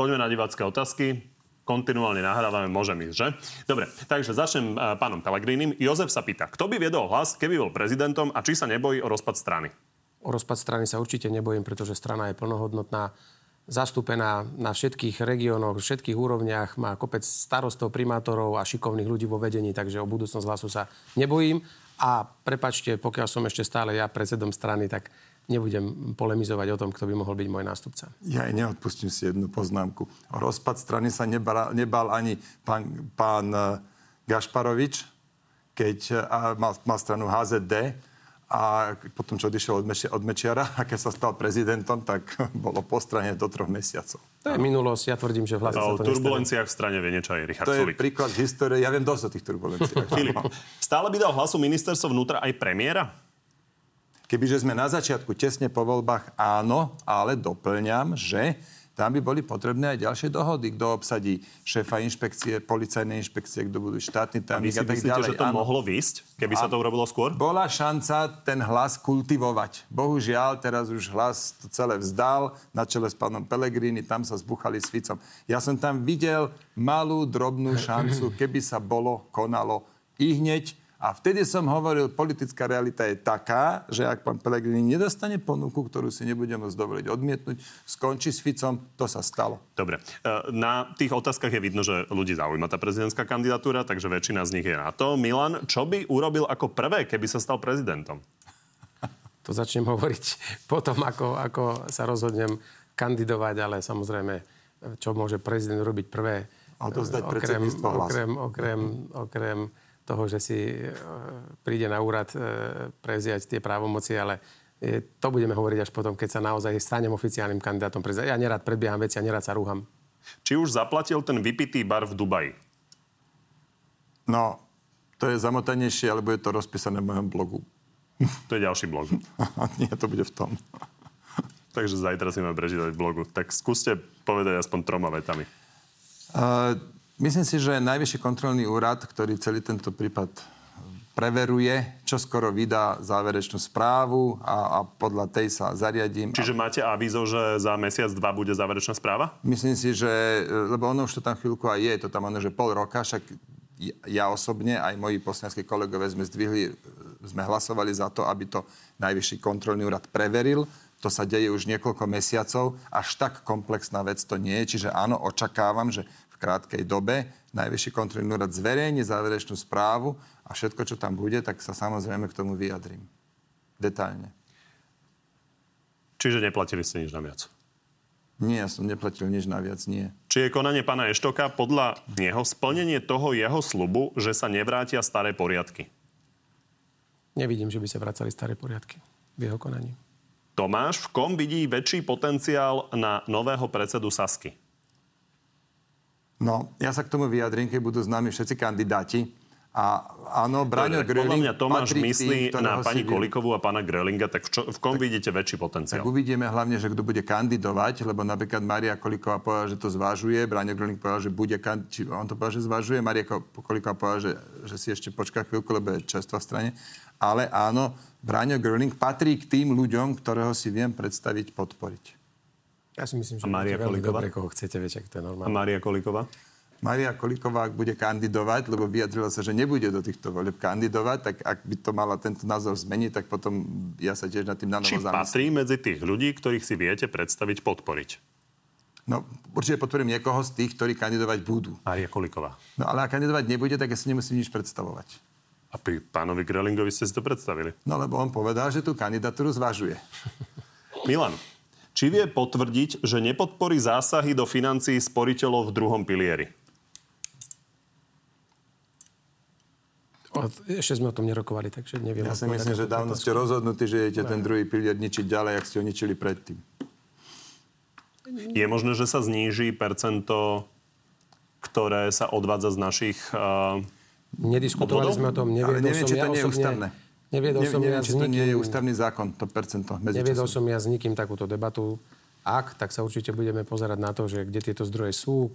Poďme na divácké otázky. Kontinuálne nahrávame, môžem ísť, že? Dobre, takže začnem pánom Pellegrinim. Jozef sa pýta, kto by viedol Hlas, keby bol prezidentom a či sa nebojí o rozpad strany? O rozpad strany sa určite nebojím, pretože strana je plnohodnotná, zastúpená na všetkých regiónoch, všetkých úrovniach, má kopec starostov, primátorov a šikovných ľudí vo vedení, takže o budúcnosť Hlasu sa nebojím. A prepáčte, pokiaľ som ešte stále ja predsedom strany, tak nebudem polemizovať o tom, kto by mohol byť môj nástupca. Ja aj neodpustím si jednu poznámku. O rozpad strany sa nebal ani pán Gašparovič, keď mal stranu HZD a potom, čo odišiel od Mečiara a keď sa stal prezidentom, tak bolo po strane do 3 mesiacov. To je minulosť, ja tvrdím, že v Hlase sa to nestane. O turbulenciách v strane vie niečo aj Richard Sulik. To je príklad histórie, ja viem dosť o tých turbulenciách. Filip, stále by dal Hlasu ministerstvo vnútra aj premiéra? Kebyže sme na začiatku, tesne po voľbách, áno, ale doplňam, že tam by boli potrebné aj ďalšie dohody. Kto obsadí šéfa inšpekcie, policajnej inšpekcie, kto budú štátni tajomník a tak ďalej. A vy si myslíte, že to mohlo ísť, keby sa to urobilo skôr? Bola šanca ten Hlas kultivovať. Bohužiaľ, teraz už Hlas to celé vzdal, na čele s pánom Pellegrini, tam sa zbuchali s Ficom. Ja som tam videl malú, drobnú šancu, keby sa bolo, konalo i hneď. A vtedy som hovoril, politická realita je taká, že ak pán Pellegrini nedostane ponuku, ktorú si nebude môcť dovoliť odmietnúť, skončí s Ficom, to sa stalo. Dobre. Na tých otázkach je vidno, že ľudí zaujíma tá prezidentská kandidatúra, takže väčšina z nich je na to. Milan, čo by urobil ako prvé, keby sa stal prezidentom? To začnem hovoriť potom, ako sa rozhodnem kandidovať, ale samozrejme, čo môže prezident robiť prvé? Odovzdať predsedníctvo Hlasu. Okrem toho, že si príde na úrad prevziať tie právomoci, ale to budeme hovoriť až potom, keď sa naozaj stanem oficiálnym kandidátom prezidenta. Ja nerad predbieham veci a nerad sa rúham. Či už zaplatil ten vypitý bar v Dubaji? No, to je zamotanejšie, alebo je to rozpísané v mojom blogu. To je ďalší blog. Nie, to bude v tom. Takže zajtra si mám prečítať v blogu. Tak skúste povedať aspoň 3 vetami. Myslím si, že Najvyšší kontrolný úrad, ktorý celý tento prípad preveruje, čo skoro vydá záverečnú správu a podľa tej sa zariadím. Čiže máte avízo, že za mesiac, 2 bude záverečná správa? Myslím si, že, lebo ono už to tam chvíľku aj je, to tam ono, že 0,5 roka, však ja osobne, aj moji poslaneckí kolegové sme hlasovali za to, aby to Najvyšší kontrolný úrad preveril. To sa deje už niekoľko mesiacov, až tak komplexná vec to nie je, čiže áno, očakávam, že v krátkej dobe Najvyšší kontrolný úrad zverejní záverečnú správu a všetko, čo tam bude, tak sa samozrejme k tomu vyjadrím. Detailne. Čiže neplatili ste nič naviac? Nie, ja som neplatil nič naviac, nie. Či je konanie pána Eštoka podľa neho splnenie toho jeho sľubu, že sa nevrátia staré poriadky? Nevidím, že by sa vracali staré poriadky v jeho konaní. Tomáš, v kom vidí väčší potenciál na nového predsedu Sasky? No, ja sa k tomu vyjadrím, keď budú známi všetci kandidáti. A áno, Braňo Gröhling Tomáš myslí na pani Kolíkovú a pána Gröhlinga, tak v kom vidíte väčší potenciál? Tak uvidíme hlavne, že kto bude kandidovať, lebo napríklad Mária Kolíková povedala, že to zvažuje, Braňo Gröhling povedal, že bude on to povedal, že zvažuje, Mária Kolíková povedala, že si ešte počká chvíľku, lebo je čerstva v strane. Ale áno, Braňo Gröhling patrí k tým ľuďom, ktorého si viem predstaviť podporiť. Ja si myslím, že Mária Kolíková, koho chcete, viete, to je normálne. A Mária Kolíková? Mária Kolíková, ak bude kandidovať, lebo vyjadrila sa, že nebude do týchto volieb kandidovať, tak ak by to mala tento názor zmeniť, tak potom ja sa tiež nad tým na novo zamyslím. Či patrí medzi tých ľudí, ktorých si viete predstaviť podporiť? No, určite podporím niekoho z tých, ktorí kandidovať budú. Mária Kolíková. No, ale ak kandidovať nebude, tak ja si nemusím nič predstavovať. A pánovi Gröhlingovi ste si to predstavili? No, lebo on povedal, že tú kandidatúru zvažuje. Milan, či vie potvrdiť, že nepodporí zásahy do financií sporiteľov v druhom pilieri? Ešte sme o tom nerokovali, takže neviem. Ja si myslím, že dávno ste rozhodnutí, že idete ten druhý pilier ničiť ďalej, ak ste ho ničili predtým. Je možné, že sa zníži percento, ktoré sa odvádza z našich Nediskutovali sme o tom. Neviem, či to nie je ústavné. Neviedol som ja s nikým takúto debatu. Ak, tak sa určite budeme pozerať na to, že kde tieto zdroje sú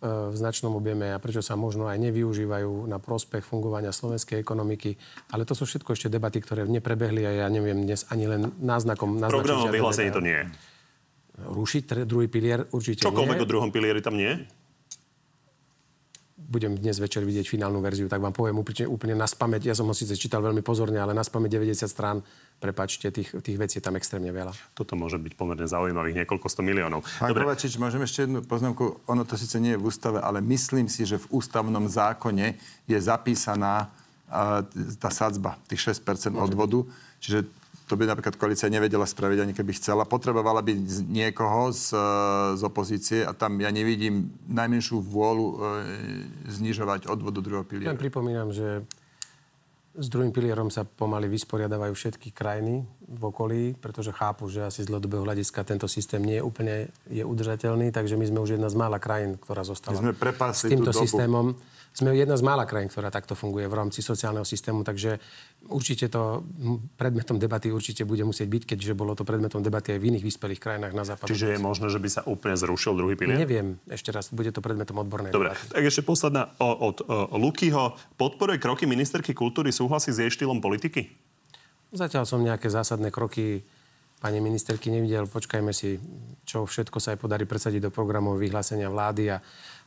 v značnom objeme a prečo sa možno aj nevyužívajú na prospech fungovania slovenskej ekonomiky. Ale to sú všetko ešte debaty, ktoré neprebehli a ja neviem dnes ani len náznakom. Programom vyhlásení to nie je. Rušiť druhý pilier určite nie. Čokoľvek o druhom pilieri tam nie? Budem dnes večer vidieť finálnu verziu, tak vám poviem úplne na spamäť. Ja som ho síce čítal veľmi pozorne, ale na spamäť 90 strán, prepáčte, tých vecí je tam extrémne veľa. Toto môže byť pomerne zaujímavých niekoľko 100 miliónov. Pán Kovačič, môžem ešte jednu poznámku? Ono to síce nie je v ústave, ale myslím si, že v ústavnom zákone je zapísaná tá sadzba, tých 6% odvodu. Čiže to by napríklad koalícia nevedela spraviť, ani keby chcela. Potrebovala by niekoho z opozície a tam ja nevidím najmenšiu vôľu znižovať odvod do druhého piliera. Ja pripomínam, že s druhým pilierom sa pomaly vysporiadávajú všetky krajiny v okolí, pretože chápu, že asi z dlhodobého hľadiska tento systém nie je úplne udržateľný, takže my sme už jedna z mála krajín, ktorá zostala sme s týmto systémom. Sme jedna z mála krajín, ktorá takto funguje v rámci sociálneho systému, takže určite to predmetom debaty určite bude musieť byť, keďže bolo to predmetom debaty aj v iných vyspelých krajinách na západe. Čiže je možné, že by sa úplne zrušil druhý pilier? Neviem. Ešte raz, bude to predmetom odbornej debaty. Dobre, tak ešte posledná od Lukyho. Podporuje kroky ministerky kultúry, súhlasí s jej štýlom politiky? Zatiaľ som nejaké zásadné kroky pani ministerky nevidel. Počkajme si, čo všetko sa jej podarí presadiť do programov vyhlásenia vlády a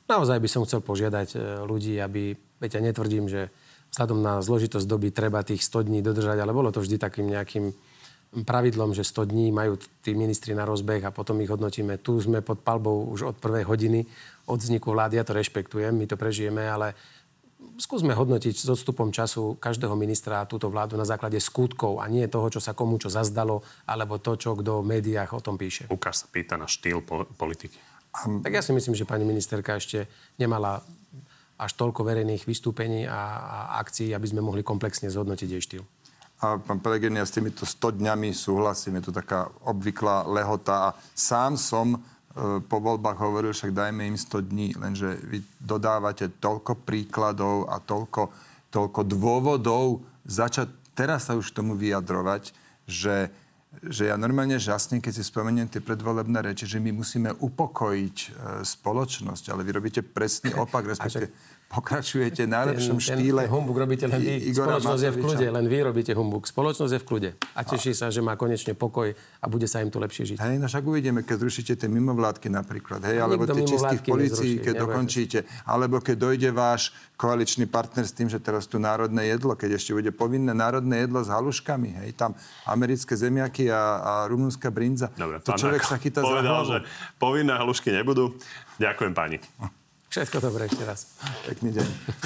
naozaj by som chcel požiadať ľudí, aby, veď ja netvrdím, že vzhľadom na zložitosť doby treba tých 100 dní dodržať, ale bolo to vždy takým nejakým pravidlom, že 100 dní majú tí ministri na rozbeh a potom ich hodnotíme. Tu sme pod palbou už od prvej hodiny, od vzniku vlády, ja to rešpektujem, my to prežijeme, ale skúsme hodnotiť s odstupom času každého ministra túto vládu na základe skutkov a nie toho, čo sa komu čo zazdalo, alebo to, čo kto v médiách o tom píše. Lukáš sa pýta na štýl politiky. Tak ja si myslím, že pani ministerka ešte nemala až toľko verejných vystúpení a akcií, aby sme mohli komplexne zhodnotiť jej štýl. A pán Pellegrini, ja s týmito 100 dňami súhlasím, je to taká obvyklá lehota a sám som po voľbách hovoril, však dajme im 100 dní, lenže vy dodávate toľko príkladov a toľko dôvodov začať teraz sa už tomu vyjadrovať, že ja normálne žasnem, keď si spomeniem tie predvolebné reči, že my musíme upokojiť spoločnosť, ale vy robíte presný opak, respektive pokračujete najlepšom štýle. Ten humbug robíte len vy. Spoločnosť je v kľude, len vy robíte humbug. Spoločnosť je v kľude a teší sa, že má konečne pokoj a bude sa im tu lepšie žiť. Hej, no však uvidíme, keď zrušíte tie mimovládky napríklad, hej, alebo tie čistých polícií, keď dokončíte, alebo keď dojde váš koaličný partner s tým, že teraz tu národné jedlo, keď ešte bude povinné národné jedlo s haluškami, hej, tam americké zemiaky a rumunská brinza. Dobre, to človek sa chytá za hlavu. Povinné halušky nebudú. Ďakujem pani. Všetko dobré ešte raz. Pekný deň.